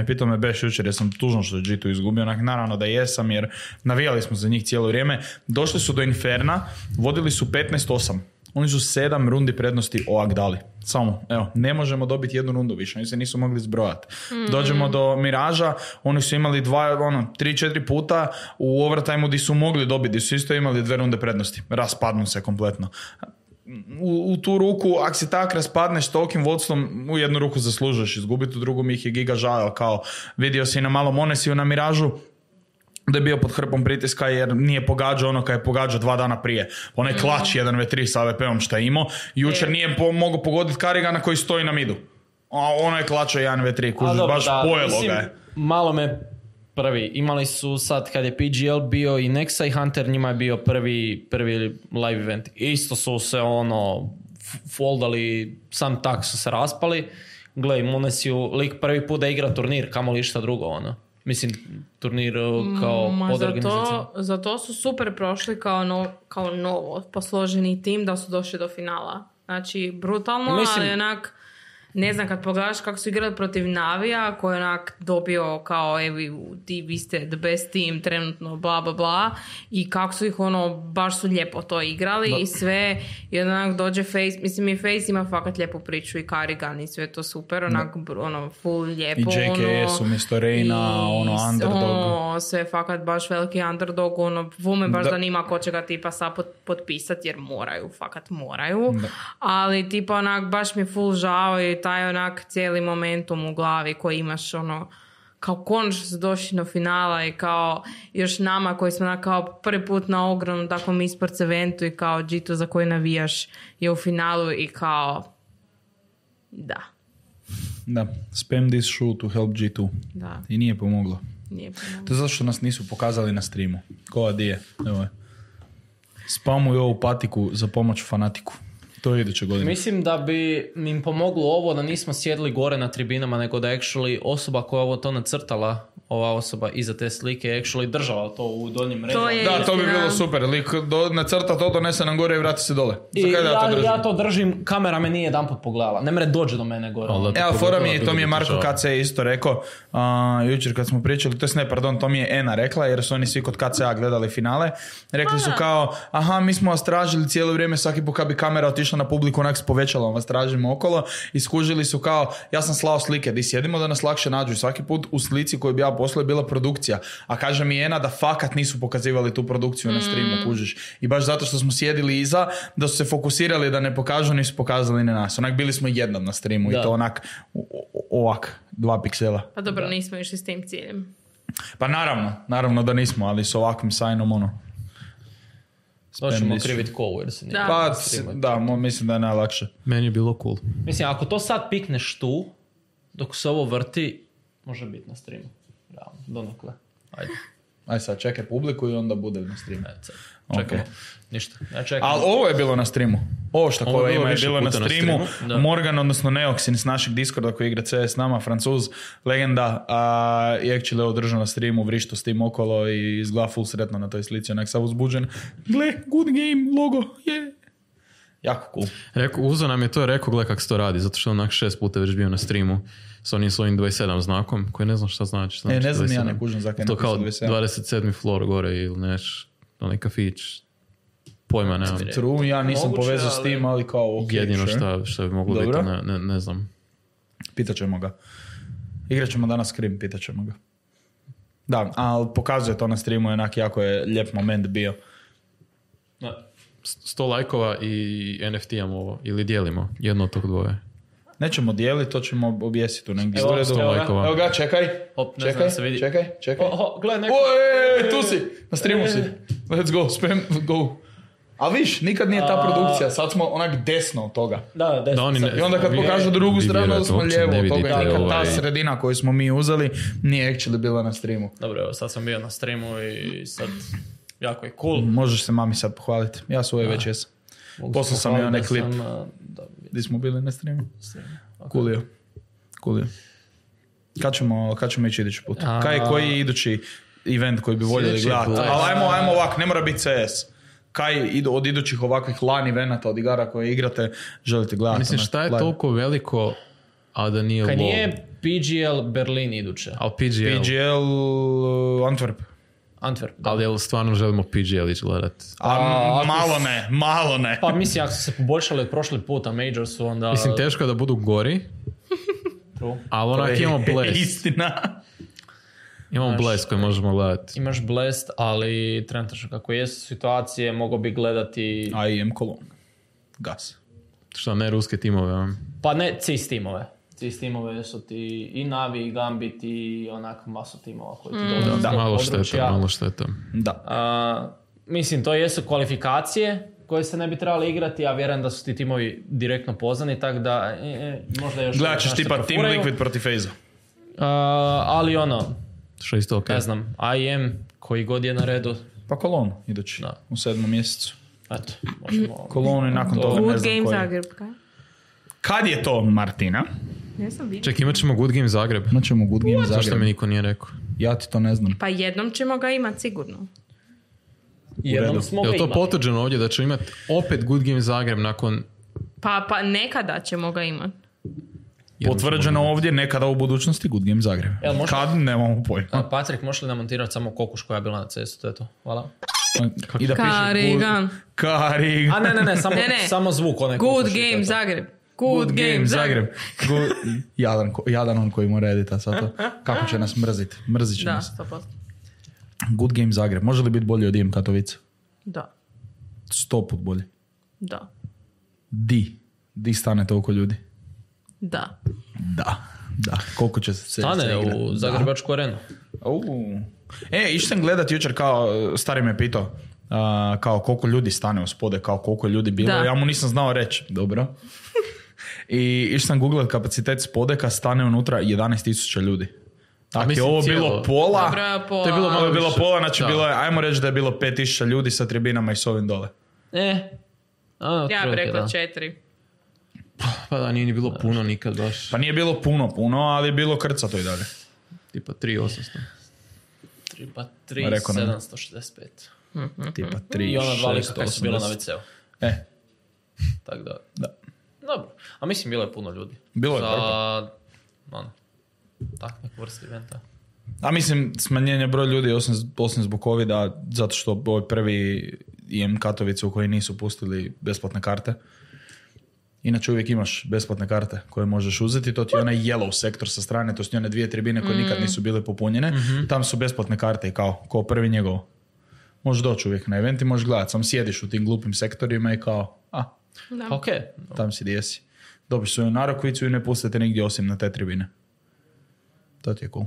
pitao me Beš jučer, jer sam tužno što je G2 izgubio, naravno da jesam, jer navijali smo za njih cijelo vrijeme. Došli su do Inferna, vodili su 15-8. Oni su 7 rundi prednosti ovak dali. Samo, evo, ne možemo dobiti jednu rundu više. Oni se nisu mogli zbrojati. Dođemo do Miraža, oni su imali 3-4 puta u overtimeu gdje su mogli dobiti, gdje su isto imali 2 runde prednosti. Raspadnu se kompletno. U tu ruku, ako si tak raspadneš tolkim vodstvom, u jednu ruku zaslužuješ izgubiti, u drugu mi ih je giga žao, kao vidio si na malom m0NESY-u na Miražu, da je bio pod hrpom pritiska jer nije pogađao ono kada je pogađao 2 dana prije. Onaj klač 1v3 sa AWP-om što je imao. Jučer nije mogao pogoditi karigana koji stoji na midu. A ono je klačao 1v3, kuži, baš da, pojelo mislim, ga je. Malo me prvi. Imali su sad kad je PGL bio i Nexa i Hunter, njima je bio prvi live event. Isto su se ono foldali, sam tak su se raspali. Gle, m0NESY-u lik prvi put da igra turnir, kamo li šta drugo ono. Mislim, turnir kao podorganizacija. Zato su super prošli kao novo posloženi tim da su došli do finala. Znači, brutalno, mislim, ali onak, ne znam, kad pogledaš kako su igrali protiv Navija, koji je onak dobio kao, evi, ti vi ste the best team trenutno, bla, bla, bla, i kako su ih ono, baš su lijepo to igrali i sve, i onak dođe Faze, mislim i Faze ima fakat lijepu priču i karrigan i sve to super, onak, ono, full lijepo. I JKS umjesto Reina, ono, underdog. Ono, sve fakat baš veliki underdog, ono, vume baš zanima ko će ga tipa sad potpisati, jer moraju, fakat moraju, ali tipa onak, baš mi je full žao i taj onak cijeli momentum u glavi koji imaš ono kao konačno se došli do finala i kao još nama koji smo na kao prvi put na ogromnom takvom esports eventu i kao G2 za koji navijaš je u finalu i kao da. Da, spam this shoe to help G2. Da. I nije pomoglo. To je zašto nas nisu pokazali na streamu. Koja di je? Evo je. Spamuju ovu patiku za pomoć fanatiku. To je iduće godine. Mislim da bi im pomoglo ovo da nismo sjedli gore na tribinama, nego da actually osoba koja ovo to nacrtala, ova osoba iza te slike, actually držala to u donjim redima. Da, to bi bilo super. Lik nacrta to, donese nam gore i vrati se dole. I ja to držim, kamera me nije jedan put pogledala. Ne mere dođe do mene gore. Evo, fora mi je, to mi je Marko KC isto rekao, jučer kad smo pričali, to mi je Ena rekla, jer su oni svi kod KCA gledali finale. Rekli su kao, aha, mi smo vas tražili cijelo vrijeme, svaki put kad bi kamera otišla na publiku, onak se povećala, vas tražimo okolo, i skužili su kao, ja sam slao slike, di sjedimo da nas lakše nađu. Svaki put u slici koju bi ja poslao je bila produkcija, a kaže mi Ena da fakat nisu pokazivali tu produkciju na streamu, kužiš. I baš zato što smo sjedili iza, da su se fokusirali da ne pokažu, nisu pokazali na nas. Onak bili smo jednom na streamu i to onak ovak, 2 piksela. Pa dobro, nismo išli s tim ciljem. Pa naravno da nismo, ali s ovakvim sajnom ono. Doćemo krivit Kovu jer se nije... Da, mislim da je najlakše. Meni je bilo cool. Mislim, ako to sad pikneš tu, dok se ovo vrti, može biti na streamu. Realno, donakle. Ajde sad, čekaj publiku i onda bude na streamu. Čekaj, ništa. Ali ovo je bilo na streamu. Ovo što Kova ima je bilo na streamu. Morgan, odnosno Neoksin s našeg Discorda koji igra CS s nama, Francuz, legenda, je actually održao na streamu, vrišto s tim okolo i izgleda full sretno na toj slici, onak sav uzbuđen. Gle, Good Game logo, je. Jako cool. Uzo nam je to, rekao, gle kako se to radi, zato što je onak 6 puta već bio na streamu s onim svojim 27 znakom, koji ne znam šta znači. Ne znam, ja ne kužem zakaj napisao 27. To kao 27. floor gore ili neš, onaj kafić, pojma nemam. True, ja nisam moguće, povezao s tim, ali kao ok. Jedino šta bi moglo biti, ne znam. Pitaćemo ga. Igraćemo danas scrim, pitaćemo ga. Da, ali pokazuje to na streamu, onak jako je lijep moment bio. Da. 100 lajkova i NFT-am ovo, ili dijelimo, jedno od tog dvoje. Nećemo dijeliti, to ćemo objesiti tu negdje. Evo ga, čekaj. Tu si, na streamu si. Let's go, spam, go. A viš, nikad nije ta produkcija, sad smo onak desno od toga. Da, desno. I onda kad pokažu drugu stranu, da smo lijevo od toga. Nikad ta sredina koju smo mi uzeli nije actually bila na streamu. Dobro, evo, sad sam bio na streamu i sad... Jako je cool. Možeš se mami sad pohvaliti. Ja svoje već jesam. Poslao sam joj onaj klip. Gdje smo bili na streamu. Coolio. Kad ćemo ići idući put? Koji je idući event koji bi voljeli gledati? Ali ajmo ovak, ne mora biti CS. Kaj od idućih ovakvih LAN eventa, od igara koje igrate, želite gledati? Mislim, šta je toliko veliko, a da nije LOL? Kaj nije PGL Berlin iduće? PGL Antwerp. Antwerp. Da. Ali jel stvarno želimo PGL gledati? Malo ne. Pa mislim, ako su se poboljšali od prošli puta Majorsu, onda... Mislim, teško je da budu gori. Ali onak imamo Blast. Istina. Imamo Blast koji možemo gledati. Imaš Blast, ali trenutno kako jesu situacije, mogo bi gledati... IEM Cologne. Gas. Šta, ne ruske timove? Pa ne, CIS timove. CIS timove su ti i Navi, i Gambit, i onak masu timova koji ti dolaze. Da, malo šteta. Da. Mislim, to jesu kvalifikacije koje se ne bi trebali igrati, a vjerujem da su ti timovi direktno poznani, tako da možda još... Gledat ćeš tipa Team Liquid proti Faze-a. Ali ono... Što isto ok. Ne znam, IEM koji god je na redu. Pa Cologne idući u 7. mjesecu. Eto, možemo... Cologne i nakon toga ne znam koji. Good Game Zagreb, kaj? Kad je to, Martina? Ne sam vidio. Čekaj, imat ćemo Good Game Zagreb. Zašto mi niko nije rekao? Ja ti to ne znam. Pa jednom ćemo ga imati sigurno. Jednom smo ga imali. Je li to potvrđeno ovdje da ćemo imati opet Good Game Zagreb nakon... Pa nekada ćemo ga imati. Potvrđeno ovdje, nekada u budućnosti Good Game Zagreb. Kad, nemamo pojma. Patrik, možeš li namontirati samo kokuš koja je bila na cestu? Eto, hvala. I da karrigan. Karrigan. A ne, samo zvuk. Onaj Good Game Zagreb. Good Game Zagreb. Jadan on koji mora edita sad to. Kako će nas mrziti? Mrzit će nas. Da, 100%. Good Game Zagreb. Može li biti bolje od IEM Katowice? Da. 100 put bolje? Da. Di stane toliko ljudi? Da. Koliko će se... Stane u Zagrebačku arenu. Išao sam gledat jučer, kao stari me pitao kao koliko ljudi stane u Spode, kao koliko ljudi bilo. Da. Ja mu nisam znao reći. Dobro. I išao sam googlat kapacitet Spodeka, stane unutra 11.000 ljudi. Tako je ovo bilo pola. Dobra, pola. To je bilo pola, znači da. Bilo je, ajmo reći da je bilo 5.000 ljudi sa tribinama i s ovim dole. Ja bih rekla 4. Pa da, nije bilo puno nikad baš. Pa nije bilo puno, ali je bilo krcato i dalje. Tipa 3.800. Tipa 3.765. Tipa 3.680. I ona dva lika kako su bila na WC-u. Tako da. Dobro. A mislim, bilo je puno ljudi. Bilo je prvo. Tak, neku vrstu eventa. A mislim, smanjenje broja ljudi osim zbog COVID-a, zato što ovaj prvi IEM Katowice u koji nisu pustili besplatne karte. Inače uvijek imaš besplatne karte koje možeš uzeti, to ti je onaj yellow sektor sa strane, to su one 2 tribine koje nikad nisu bile popunjene, tam su besplatne karte i kao prvi njegov. Možeš doći uvijek na event i možeš gledati, sam sjediš u tim glupim sektorima i kao, ok, tam si gdje si. Dobiš svoju narokvicu i ne pustite nigdje osim na te tribine. To ti je cool.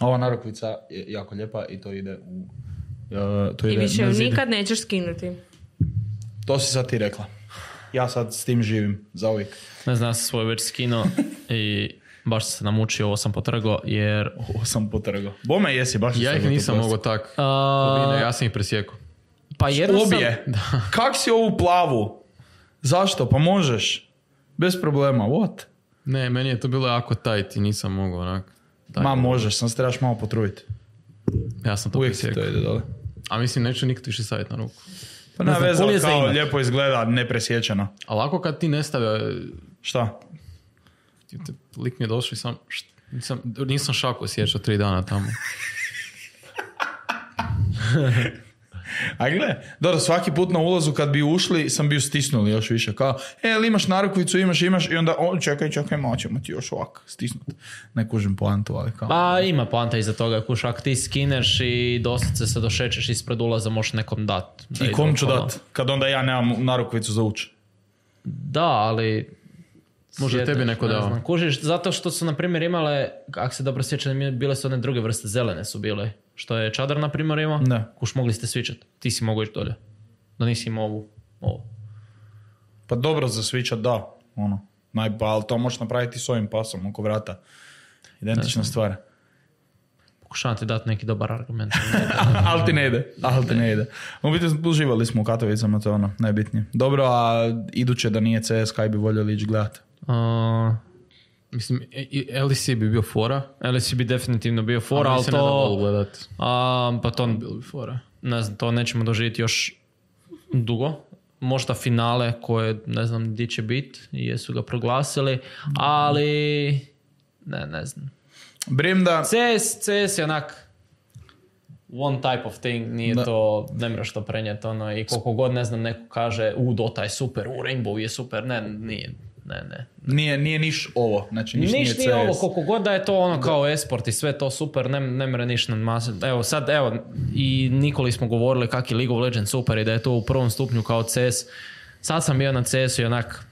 Ova narokvica je jako lijepa i to ide u... I više nikad nećeš skinuti. To si sad ti rekla. Ja sad s tim živim, zauvijek. Ne znam, ja sam svoju već skinuo i baš se namučio, ovo sam potrgo, jer... Bome jesi, baš... Ja ih nisam mogao tak. Ja sam ih presjekao. Pa jedno sam... Kak si ovu plavu? Zašto? Pa možeš. Bez problema, what? Ne, meni je to bilo jako tight i nisam mogao onak. Ma možeš, sam se trebaš malo potruditi. Ja sam to presjekao. Uvijek si to ide dole. A mislim, neću nikad više savjet na ruku. Pa ne vezalo kao lijepo izgleda, nepresječeno. A lako kad ti nestave... Šta? Lik mi je došao i sam... Nisam šaku sjećao 3 dana tamo. A gle, dobro, svaki put na ulazu kad bi ušli, sam bi stisnuli još više. Kao, imaš narukvicu, imaš i onda, čekaj, malo ćemo ti još ovak stisnuti. Ne kužim poantu, ali kao... Pa ima poanta iza toga, kuš, ako ti skineš i doslovce se došećeš ispred ulaza, možeš nekom dat. I kom ću dat, kad onda ja nemam narukvicu za uč? Da, ali... Možda tebi neko dao. Kužiš, zato što su, na primjer, imale, ako se dobro sjećam, bile su one druge vrste, zelene su bile. Što je Čadar, na primjer, imao, kuš mogli ste svičat. Ti si mogao ići dolje. Da nisi imao ovu. Pa dobro za svičat, da. Ali to možeš napraviti s ovim pasom oko vrata. Identična stvar. Pokušavam ti dati neki dobar argument. Ali ti ne ide. U biti, uživali smo u Katovicama, to je ono najbitnije. Dobro, a iduće da nije CS, kaj bi voljeli ići gledati? Mislim, LEC bi bio fora. LEC bi definitivno bio fora, ali to... Pa to bilo bi fora. Ne znam, to nećemo doživjeti još dugo. Možda finale koje ne znam gdje će biti, jesu ga proglasili, ali... Ne znam. CS je onak... one type of thing, nije da. To, ne mreš to prenijeti, ono, i koliko god, ne znam, neko kaže, Dota je super, Rainbow je super, ne. Nije niš ovo, znači niš nije CS. Niš nije ovo, koliko god da je to ono kao esport i sve to super, ne mre niš na masu. Evo sad, i Nikoli smo govorili kak je League of Legends super i da je to u prvom stupnju kao CS. Sad sam bio na CS-u i onak,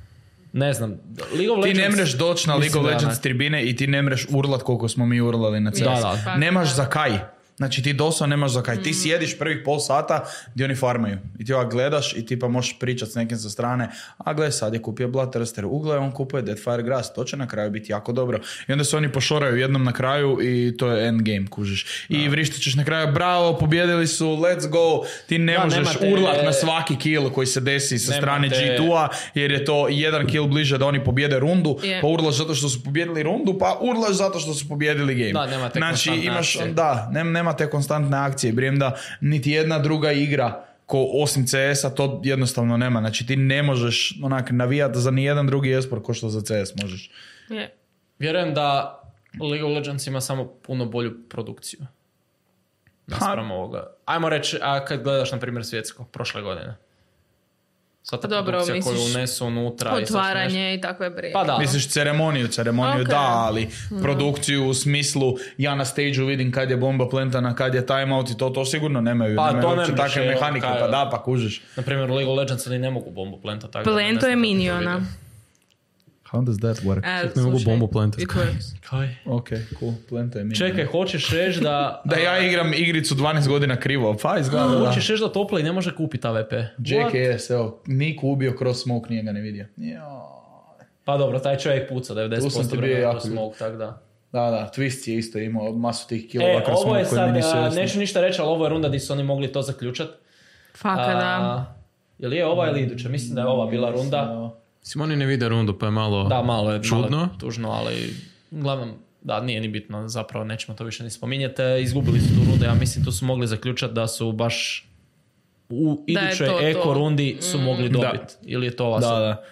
ne znam, League of Legends... Ti ne mreš doći na League of Legends tribine i ti ne mreš urlat koliko smo mi urlali na CS. Da. Nemaš za kaj. Znači ti doslovno nemaš za kaj. Ti sjediš prvih pol sata gdje oni farmaju. I ti ovak gledaš i ti pa možeš pričati s nekim sa strane. A gle, sad je kupio Bloodthirster, ugle on kupuje Deathfire Grass. To će na kraju biti jako dobro. I onda se oni pošoraju jednom na kraju i to je endgame, kužiš. I vrištit ćeš na kraju, bravo, pobjedili su, let's go. Ti ne možeš urlat na svaki kill koji se desi sa strane G2-a, jer je to jedan kill bliže da oni pobjede rundu, pa urlaš zato što su pobjedili rundu, pa urlaš zato što su pobjedili game. Nema te konstantne akcije, brijem da niti jedna druga igra ko osim CS-a to jednostavno nema. Znači ti ne možeš onak navijati za nijedan drugi esport ko što za CS možeš. Yeah. Vjerujem da League of Legends ima samo puno bolju produkciju. Naspram ovoga. Ajmo reći, a kad gledaš na primjer svjetsko, prošle godine. Sva ta produkcija koju unesu unutra. Otvaranje i tako je brije. Pa da. Misliš ceremoniju okay. Da, ali produkciju u smislu ja na stage-u vidim kad je bomba plentana, kad je timeout i to sigurno nemaju. Pa to nemaju takve mehanike, pa da, pa kužiš. Naprimjer League of Legends oni ne mogu bombu plentati. Plento je miniona. How does that work? Ne mogu bombu plentati. Kaj? Ok, cool. Plento je miniona. Čekaj, hoćeš reći da... da ja igram igricu 12 godina krivo. Pa izgleda da... Hoćeš reći da Toplay ne može kupiti AWP. JKS, evo. Niko ubio kroz smoke, nije ga ne vidio. Pa dobro, taj čovjek puca 90% vremena kroz smoke, tako da. Da, Twistzz je isto imao masu tih kilova kroz smoke. Ovo je sad, neću ništa reći, ali ovo je runda gdje su oni mogli to zaključati. Faka da. Je li je ova ili iduća? Mislim da je ova bila runda. Simoni ne vide rundu, pa je malo čudno. Da, malo je tužno, ali uglavnom, da, nije ni bitno, zapravo nećemo to više ni spominjati. Izgubili su tu rundu, ja mislim, tu su mogli zaključati da su baš u idućoj eko rundi su mogli dobiti. Ili je to ova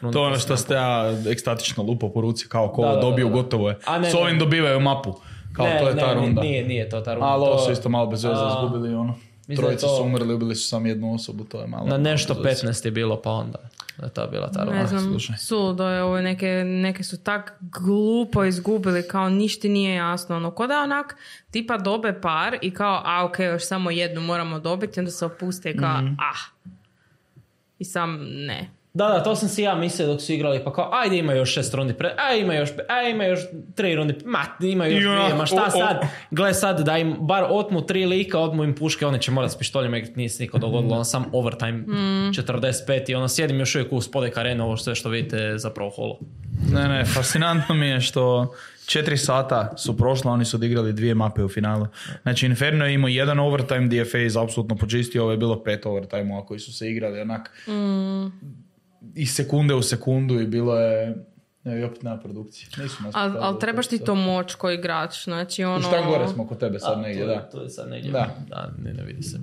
runda? To je ono što ste ja ekstatično lupo po ruci, kao ko ovo dobiju, gotovo je. S ovim dobivaju mapu, kao to je ta runda. Nije to ta runda. Ali ovo su isto malo bez veze izgubili, ono. Trojice su umrli, ubili su samo jednu osobu, to je malo... Na nešto 15 je bilo, pa onda da je ta bila ta rola. Ne znam, sudo je ovo, neke su tak glupo izgubili, kao ništa nije jasno. Ono, ko da onak tipa dobe par i kao, okej, još samo jednu moramo dobiti, onda se opuste i kao, I sam ne. Da, to sam si ja mislio dok su igrali, pa kao, ajde ima još 6 rundi, ima još 3 rundi, ima još 2, ma šta sad? Gle sad, da im bar otmu 3 lika, otmu im puške, one će morati s pištoljima, jer nije se niko dogodilo, ono sam overtime 45 i ono sjedim još uvijek u Spodek arenu, ovo sve što vidite zapravo holo. Ne, fascinantno mi je što 4 sata su prošla, oni su odigrali 2 mape u finalu. Znači Inferno je imao 1 overtime gdje je Faze apsolutno počistio, ovo je bilo 5 overtime-ova koji su se igrali, onak... I sekunde u sekundu i bilo je opet na produkciji. Ali trebaš ti to moć koji igrač. Znači ono... Šta gore smo kod tebe sad negdje, da. To je sad negdje, da, ne vidi se.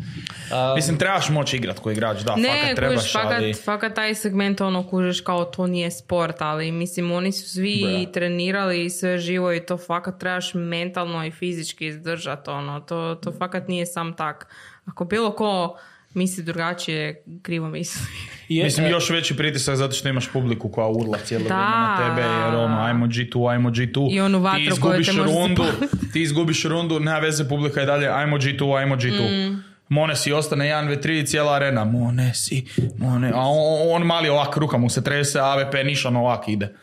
Mislim, trebaš moć igrat koji igrač, da, fakat trebaš. Ne, fakat taj segment ono kužiš kao to nije sport, ali mislim oni su svi trenirali i sve živo i to fakat trebaš mentalno i fizički izdržati. Ono. To fakat nije sam tak. Ako bilo ko... misli drugačije, krivo misli. Mislim, još veći pritisak zato što imaš publiku koja urla cijelo vrijeme na tebe, jer ono, ajmo G2. I onu vatru koju te može zapaliti. Ti izgubiš rundu, nema veze, publika i dalje, ajmo G2. m0NESY ostane 1v3 i cijela arena. m0NESY. A on mali ovak, ruka mu se trese, AWP nišan ovak ide.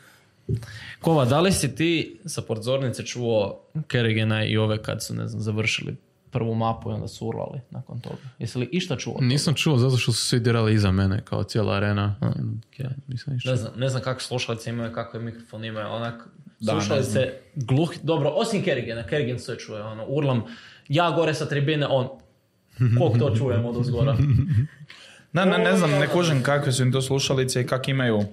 Kova, da li si ti sa podzornice čuo Karrigana i ove kad su, ne znam, završili prvu mapu i onda su urlali nakon toga? Jesi li išta čuo? Nisam čuo zato što su svi dirali iza mene, kao cijela arena. Ne znam kako slušalice imaju, kakve mikrofon imaju, onak slušalice gluhi. Dobro, osim Karrigana, Karrigan sve čuje, ono, urlam, ja gore sa tribine, on, koliko to čujem od uzgora. Ne znam, ne kužem kakve su im to slušalice i kak imaju.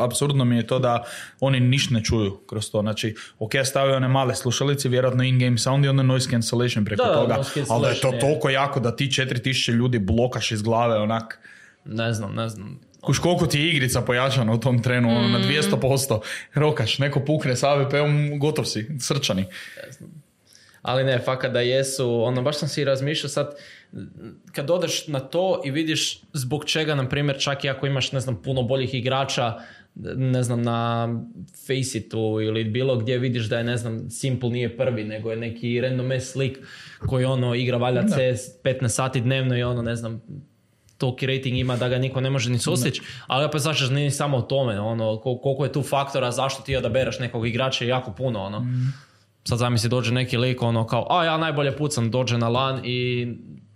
Apsurdno mi je to da oni ništa ne čuju kroz to. Znači, ja stavio one male slušalice, vjerojatno in-game sound i onda noise cancellation preko toga. Ali da je to toliko jako da ti 4000 ljudi blokaš iz glave, onak... Ne znam. Kuš, koliko ti je igrica pojačana u tom trenu, na 200%. Rokaš, neko pukne s AWP-om, gotov si, srčani. Ne znam. Ali ne, fakat da jesu, ono, baš sam si razmišljao sad, kad odeš na to i vidiš zbog čega, na primjer, čak i ako imaš, ne znam, puno boljih igrača, ne znam, na Faceitu ili bilo gdje vidiš da je, ne znam, Simple nije prvi, nego je neki random ass lik koji, ono, igra valja CS 15 sati dnevno i, ono, ne znam, toliki rating ima da ga niko ne može ni sustići, ali opet znaš da nije samo o tome, ono, koliko je tu faktora, zašto ti odabereš nekog igrača, jako puno, ono. Mm. Sad zamisli dođe neki lik, ono, kao, a ja najbolje pucam, dođe na LAN i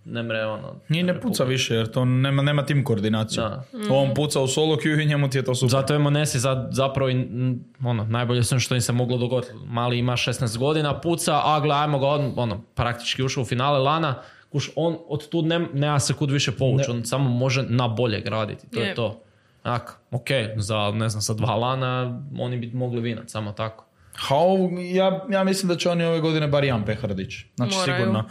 ne mre, ono... I ne puca više, jer to nema tim koordinaciju. On puca u solo queue i njemu ti je to super. Zato je m0NESY zapravo, ono, najbolje sam što im se moglo dogoditi. Mali ima 16 godina, puca, a gledajmo ga, ono, praktički ušao u finale LAN-a, kuš, on od tu nema se kud više povući, on samo može na bolje graditi, to je to. Tako, okej, za, ne znam, sa dva LAN-a oni bi mogli vinat, samo tako. Ja mislim da će oni ove godine bar jedan pehar dići. Znači, moraju. Sigurno.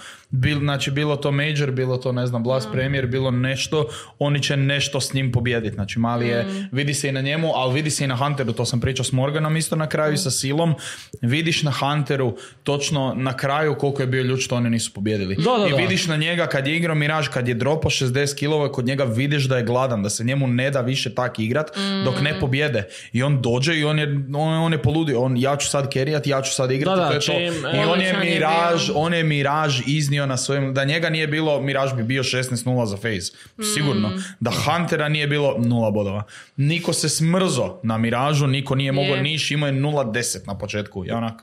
Znači, bilo to major, bilo to, ne znam, blast premier, bilo nešto, oni će nešto s njim pobijediti. Znači, mali je, vidi se i na njemu, ali vidi se i na Hunteru. To sam pričao s Morganom isto na kraju, sa Silom. Vidiš na Hunteru točno na kraju koliko je bio ljud što oni nisu pobijedili. I vidiš na njega kad je igrao Mirage, kad je dropao 60 kilova, kod njega vidiš da je gladan, da se njemu ne da više tak igrat dok ne pobjede. I on dođe i on je poludi. On, ja ću sad kerijat, ja ću sad igrat, to je to. I on je Mirage iznio na svojim, da njega nije bilo, Mirage bi bio 16-0 za Faze. Sigurno. Da Huntera nije bilo 0 bodova. Niko se smrzo na Mirageu, niko nije mogao niš, imao je 0-10 na početku. Ja onak,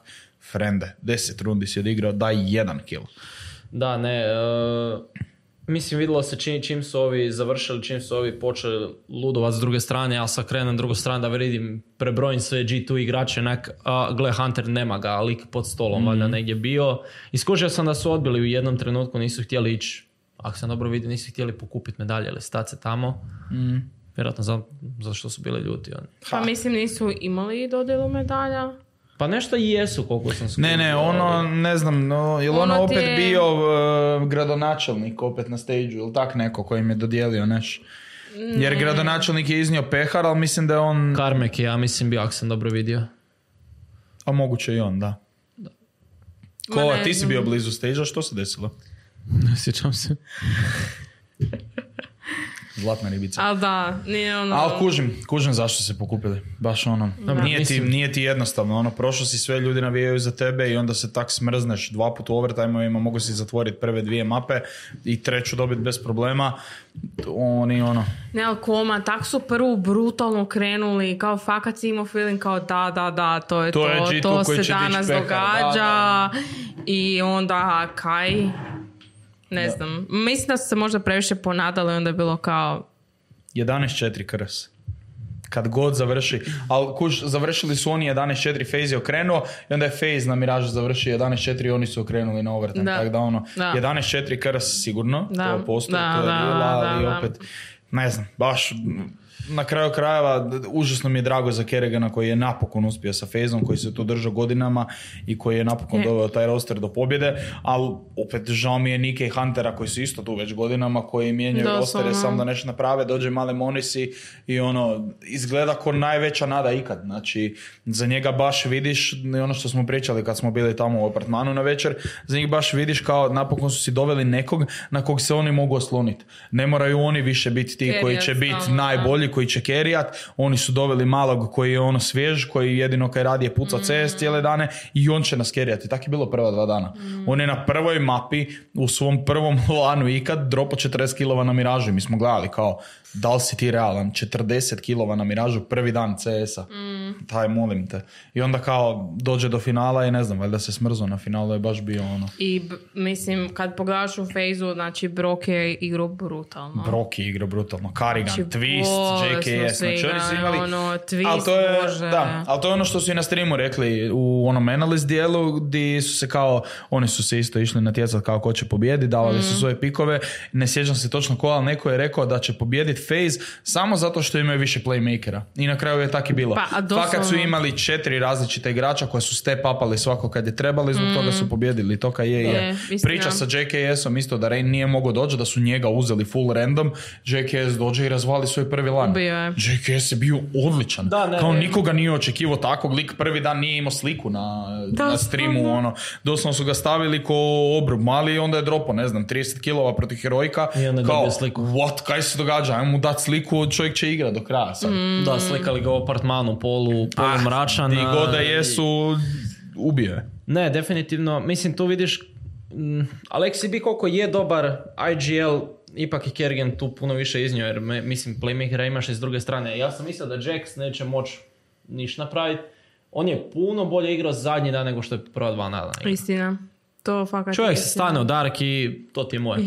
frende, 10 rundi si odigrao, daj 1 kill. Da, ne, mislim vidjelo se čim su ovi završili, čim su ovi počeli ludovat s druge strane, ja sad krenem drugu stranu da vidim, prebrojim sve G2 igrače, gle Hunter nema ga, lik pod stolom valjda negdje bio. Iskužio sam da su odbili u jednom trenutku, nisu htjeli ići, ako sam dobro vidio, nisu htjeli pokupiti medalje ili stat se tamo. Vjerojatno zato što su bili ljuti. Pa mislim nisu imali dodjelu medalja. Pa nešto i jesu, koliko sam skupio. Ne, ono, ne znam, no, jel ono opet je... bio gradonačelnik opet na stage-u, ili tak neko koji im je dodijelio nešto. Jer gradonačelnik je iznio pehar, ali mislim da je on... Karmek je, ja mislim, bio, ako sam dobro vidio. A moguće i on, da. Kola, ti si bio blizu stage-a, što se desilo? Ne sjećam se. Zlatna ribica. A da, nije ono... Ali kužim zašto se pokupili. Baš ono, nije ti jednostavno. Ono, prošlo si, sve ljudi navijaju za tebe i onda se tak smrzneš. 2 puta u overtime-ovima mogu si zatvoriti prve 2 mape i 3 dobiti bez problema. Oni ono... Ne, ali koma, tak su prvu brutalno krenuli. Kao fakat si imao feeling kao da, to je to. To se danas događa. Da. I onda kaj... Ne znam. Mislim da su se možda previše ponadali, onda je bilo kao... 11-4 krs. Kad god završi. Ali završili su oni 11-4, Faze je okrenuo i onda je Faze na Mirage završio 11-4 i oni su okrenuli na overtime. Tako da ono, 11-4 krs sigurno. Da. To postoji, to je bilo, ali opet... Ne znam, baš... Na kraju krajeva, užasno mi je drago za Karrigana koji je napokon uspio sa Faze-om, koji se tu držao godinama i koji je napokon doveo taj roster do pobjede, ali opet žao mi je Nike i Huntera koji su isto tu već godinama, koji mijenjaju rostere sam da nešto naprave, dođe male m0NESY i ono, izgleda ko najveća nada ikad. Znači, za njega baš vidiš, ono što smo pričali kad smo bili tamo u apartmanu na večer, za njih baš vidiš kao napokon su si doveli nekog na kog se oni mogu osloniti. Ne moraju oni više biti ti koji će biti najbolji, koji će kerijat, oni su doveli malog koji je ono svjež, koji jedino kaj radije puca CS cijele dane i on će nas kerijati. Tako je bilo prva 2 dana. On je na prvoj mapi u svom prvom lanu ikad dropo 40 kilova na Mirageu. Mi smo gledali kao, da li si ti realan? 40 kilova na Mirageu prvi dan CS-a. Taj, molim te. I onda kao dođe do finala i ne znam, valjda se smrzao na finalu, je baš bio ono. I mislim, kad pogledaš u Faze-u, znači Brok je igrao brutalno. Karrigan, znači, Twistzz, JKS, znači oni su imali, ono, ali to je, ali to je ono što su i na streamu rekli u onom analyst dijelu, gdje su se kao, oni su se isto išli natjecati kao ko će pobjediti, davali su svoje pikove, ne sjećam se točno ko, ali neko je rekao da će pobijediti Faze samo zato što imaju više playmakera i na kraju je tako i bilo. Pa, fakat su imali 4 različita igrača koja su step upali svako kad je trebali, zbog toga su pobjedili. Toka je. Priča sa JKS-om isto da Rain nije mogao doći, da su njega uzeli full random, JKS dođe i razvali svoj prvi lan. JKS je bio odličan. Da, ne, kao nikoga nije očekivao takvog, lik prvi dan nije imao sliku na streamu, ono. Doslovno su ga stavili ko obrub mali i onda je dropo, ne znam, 30 kilova protiv herojka. Kao, what, kaj se događa? Ajmo mu dati sliku, čovjek će igrati do kraja sad. Da, slikali ga u apartmanu, polu mračan. I god da jesu, ubije. Ne, definitivno. Mislim, tu vidiš, Aleksi bi koliko je dobar IGL, ipak je Kergen tu puno više iznio, jer mislim, playmakera imaš i s druge strane. Ja sam mislio da Jax neće moći ništa napraviti. On je puno bolje igrao zadnji dan nego što je prva dva dana. Istina. To fakat čovjek se stane u Dark i to ti je moje.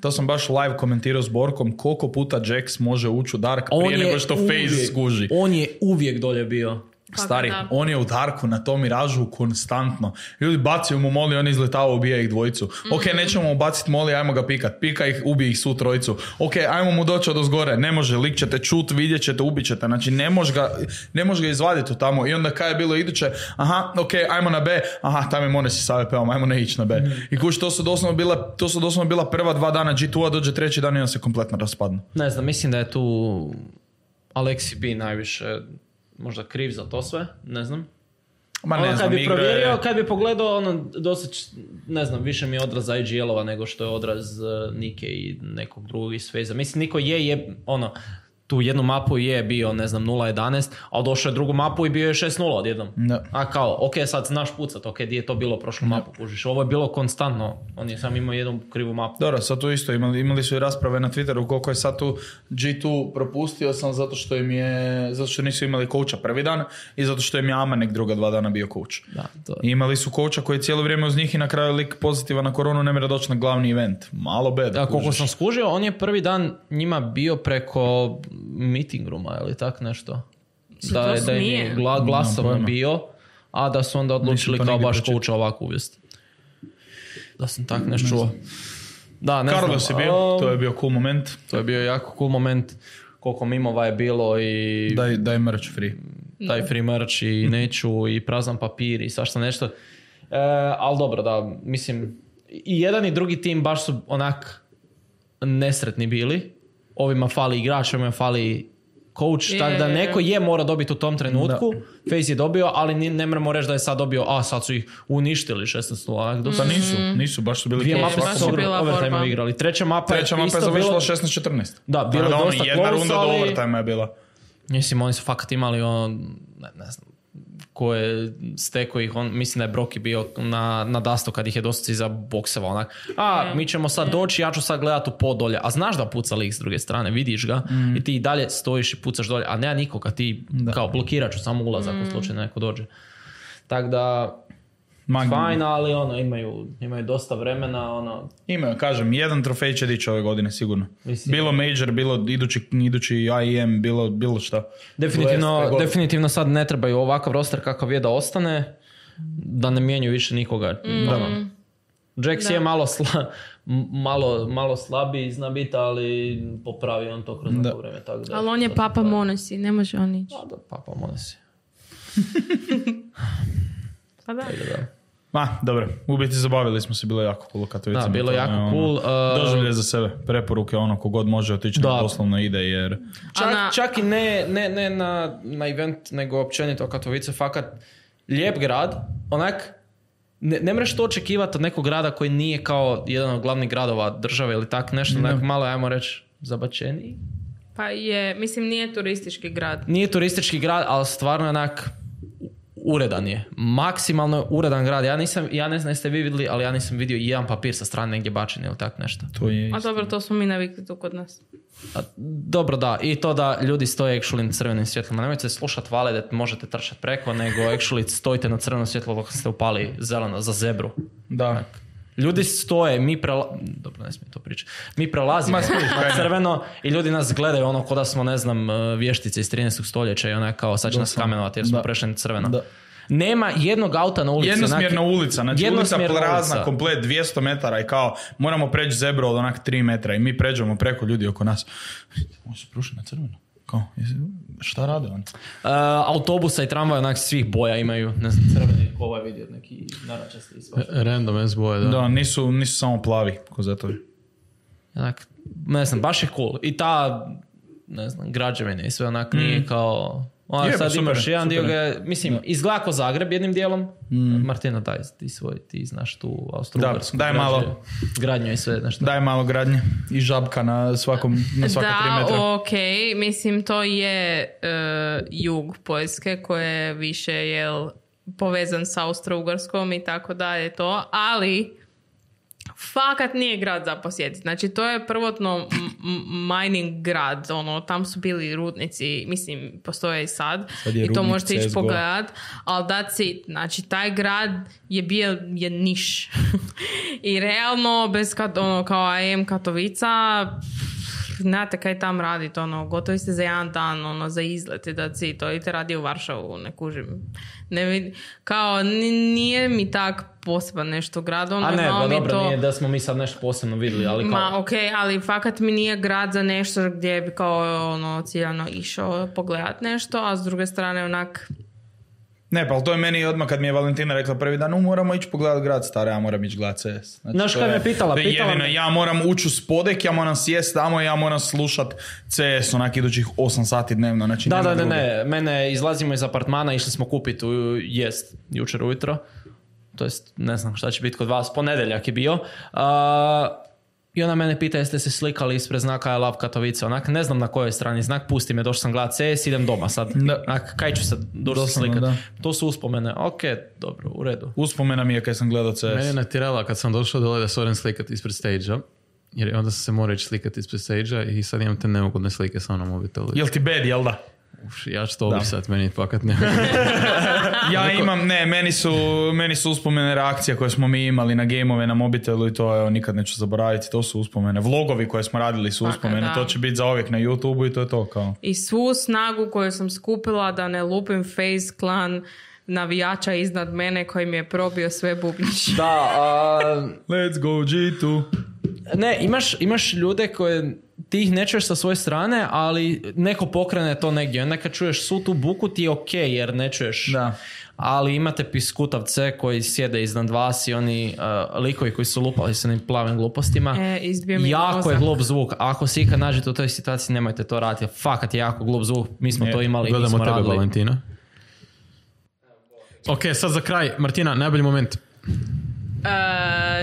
To sam baš live komentirao s Borkom, koliko puta Jax može ući u Dark prije nego što Faze skuži. On je uvijek dolje bio. Stari, on je u Darku na tom Miražu konstantno. Ljudi bacaju mu Moli, on izletava, ubija ih dvojicu. Ok, nećemo mu baciti Moli, ajmo ga pikat. Pika ih, ubije ih svu trojicu. Ok, ajmo mu doći od ozgore. Ne može, lik ćete čut, vidjet ćete, ubit ćete. Znači, ne može ga izvaditi tamo. I onda kaj je bilo iduće, aha, ok, ajmo na B. Aha, tam je m0NESY sa AWP-om, ajmo ne ići na B. I kući, to su doslovno bila prva dva dana G2-a, dođe treći dan i on se kompletno raspadne. Ne znam, mislim da je tu Aleksi B najviše možda kriv za to sve, ne znam. Kad bi provjerio, kad bi pogledao, ne znam, više mi je odraz IGL-ova nego što je odraz Nike i nekog drugog iz Faze-a. Mislim, Niko je tu jednu mapu je bio, ne znam, 0.11, ali došao je drugu mapu i bio je 6.0 odjednom. No. A kao, ok, sad znaš pucat, ok, di je to bilo prošlu mapu, kužiš. Ovo je bilo konstantno, on je sam imao jednu krivu mapu. Dobro, sad tu isto, imali su i rasprave na Twitteru koliko je sad tu G2 propustio sam zato što nisu imali coacha prvi dan i zato što im je Amanek druga dva dana bio coach. Da, imali su coacha koji je cijelo vrijeme uz njih i na kraju lik pozitiva na koronu ne mora doći na glavni event. Malo beda. Koliko sam skužio, on je prvi dan njima bio preko meeting rooma ili tak nešto. Da je glasovno bio, a da su onda odlučili kao baš coacha ovako uvesti. Da sam tak nešto čuo. Carlos je bio, to je bio cool moment. To je bio jako cool moment. Koliko mimova je bilo i... Daj merch free. Daj free merch i neću i prazan papir i svašta nešto. Ali dobro, da, mislim, i jedan i drugi tim baš su onak nesretni bili. Ovima fali igrač, ovima fali coach, tako da neko je mora dobiti u tom trenutku. Da. Faze je dobio, ali ne moramo reći da je sad dobio, a sad su ih uništili 16-0. Pa nisu, baš su bili. Dvije mape su overtime igrali. Treća mapa je završila 16-14. Da, bilo je dosta jedna runda do overtime je bila. Mislim, oni su fakat imali ne znam, ko je stekao ih, mislim da je Broki bio na dastu kad ih je dosta zaboksevao onak. Mi ćemo sad doći, ja ću sad gledati u pod dolje. A znaš da puca lik s druge strane, vidiš ga i ti i dalje stojiš i pucaš dolje. A ne nikoga, ti kao blokiraš samo ulazak u slučaju neko dođe. Tako da, fajn, ali imaju dosta vremena. Imaju, kažem, jedan trofej će dići ove godine sigurno. Mislim, bilo major, bilo idući IEM, bilo šta. Definitivno sad ne trebaju ovakav roster kakav je da ostane, da ne mijenju više nikoga. Jax je malo slabiji, zna biti, ali popravi on to kroz neko vreme. Tako da, ali on je papa m0NESY, ne može on ići. Da, papa m0NESY. Pa da. Dobro, u biti zabavili smo se, bilo jako cool Katowice. Da, bilo jako cool. Doživlje za sebe, preporuke, kogod može otići na doslovno ide, jer... Čak i ne na event, nego općenito Katowice, fakat lijep grad, onak, ne mreš to očekivati od nekog grada koji nije kao jedan od glavnih gradova države ili tak nešto, onak malo, ajmo reći, zabačeniji. Pa je, mislim, nije turistički grad. Nije turistički grad, ali stvarno onak... Uredan je. Maksimalno uredan grad. Ja ne znam jeste vi vidjeli, ali ja nisam vidio jedan papir sa strane negdje bačen ili tako nešto. A dobro, to smo mi navikli tu kod nas. Dobro, da. I to da ljudi stoje actually na crvenim svjetlima. Nemojte slušati vale da možete trčati preko, nego actually stojite na crvenom svjetlu dok ste upali zeleno za zebru. Da. Ljudi stoje, Dobro, ne smijem to pričati. Mi prelazimo na crveno i ljudi nas gledaju ko da smo, ne znam, vještice iz 13. stoljeća i kao sad će nas kamenovati jer smo prešli na crveno. Da. Nema jednog auta na ulici. Jednosmjerna ulica, znači ulica prazna, komplet 200 metara i kao moramo preći zebru od 3 metra i mi pređemo preko ljudi oko nas. Ovo se pruši na crveno. Kao, šta rade oni? Autobusa i tramvaja onak svih boja imaju, ne znam, crveni, ovaj vidio neki naračasti i svašta. Random S boje, da. Da, nisu samo plavi, ko zatovi. Onak, ne znam, baš je cool. I ta, ne znam, građevina i sve onak nije kao... Onak, je, sad super, imaš jedan super. Dio ga, mislim, izgleda ko Zagreb jednim dijelom. Mm. Martina, daj ti svoj, ti znaš tu Austro-Ugarsku gradnju i sve. Znaš, daj malo gradnje i žabka na svaka 3 metra. Da, okej, mislim to je jug Poljske koje je više povezan sa Austro-Ugarskom i tako dalje to, ali... Fakat nije grad za posjetiti. Znači, to je prvotno mining grad. Ono, tam su bili rudnici, mislim, postoje i sad i to možete ići pogledat. Ali that's it. Znači, taj grad je bio je niš. I realno, bez ono, kao AM Katowice, znate kaj tam raditi. Ono, gotovi ste za jedan dan, ono, za izlete, that's it. To idete radi u Varšavu, ne kužim. Ne, kao, nije mi tak poseban nešto grad. Ono, a ne, ba, dobro, to... nije da smo mi sad nešto posebno vidjeli, ali kao... Ma, okej, ali fakat mi nije grad za nešto gdje bi kao, ono, ciljano išao pogledat nešto, a s druge strane, onak... Ne, pa ali to je meni odmah kad mi je Valentina rekla prvi dan, moramo ići pogledat grad, stara, ja moram ići gledat CS. Znači, znaš kad me pitala jedino, me... Ja moram ući u Spodek, ja moram sjest tamo, ja moram slušat CS onak idućih 8 sati dnevno. Znači, ne, mene izlazimo iz apartmana, išli smo kupiti jest jučer ujutro, to jest ne znam šta će biti kod vas, ponedjeljak je bio. I ona mene pita jeste se slikali ispred znaka I love Katowice, onak ne znam na kojoj strani znak, pusti me, došao sam gledat CS, idem doma sad, onak, kaj ću sad došao slikat. Da. To su uspomene, okej, dobro, u redu. Uspomena mi je kad sam gledao CS. Mene je natjerala kad sam došao dole da se odem slikat ispred stage-a, jer onda sam se morao ići slikat ispred stage-a i sad imam te neugodne slike sa onom mobitelu. Jel ti bed, jel da? Uf, ja ću to obisat, meni fakat ne. Ja imam, ne, meni su uspomene reakcija koje smo mi imali na gameove, na mobitelu i to nikad neću zaboraviti, to su uspomene. Vlogovi koje smo radili su uspomene, to će biti za uvijek na YouTube-u i to je to kao. I svu snagu koju sam skupila da ne lupim Faze klan navijača iznad mene koji mi je probio sve bubniće. Da, let's go G2. Ne, imaš ljude koje ti ih ne čuješ sa svoje strane, ali neko pokrene to negdje. Neka čuješ su tu buku, ti je okej, jer ne čuješ. Da. Ali imate piskutavce koji sjede iznad vas i oni likovi koji su lupali sa njim plavim glupostima. Jako je glup zvuk. Ako se ikad nađete u toj situaciji, nemojte to raditi. Fakat je jako glup zvuk. Mi smo to imali i mi smo radili. Gledamo tebe, Valentina. Ok, sad za kraj. Martina, najbolji moment.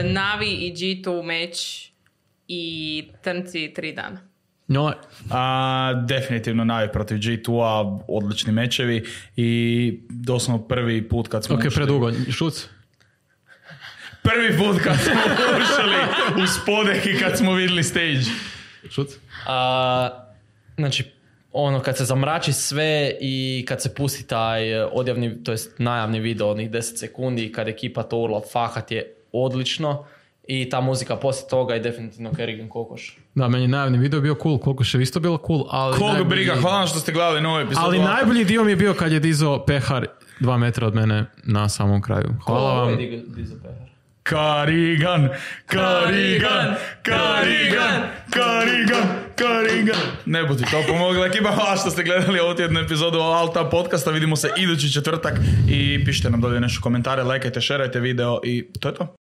Navi i G2 meč i trnci 3 dana. No. Definitivno Navi protiv G2-a, odlični mečevi i doslovno prvi put kad smo... Ok, predugo. Šutz? Prvi put kad smo ušli u Spodek i kad smo vidjeli stage. Šutz? Znači, ono kad se zamrači sve i kad se pusti taj odjavni, to jest najavni video onih 10 sekundi kad ekipa to urla, fakat je odlično. I ta muzika poslije toga je definitivno Karrigan Kokoš. Da, meni najavni video bio cool, Kokoš je isto bilo cool, ali... Koga najbolji... briga, hvala vam što ste gledali novu epizodu. Ali najbolji dio mi je bio kad je dizao pehar 2 metra od mene na samom kraju. Hvala vam. Koga je dizao pehar? Karrigan, Karrigan, Karrigan, Karrigan, Karrigan. Ne budi to pomogla ekipa, hvala što ste gledali ovu tjednu epizodu Alt+Tab Podcasta, vidimo se idući četvrtak i pišite nam dolje nešto komentare, lajkajte, šerajte video i to je to.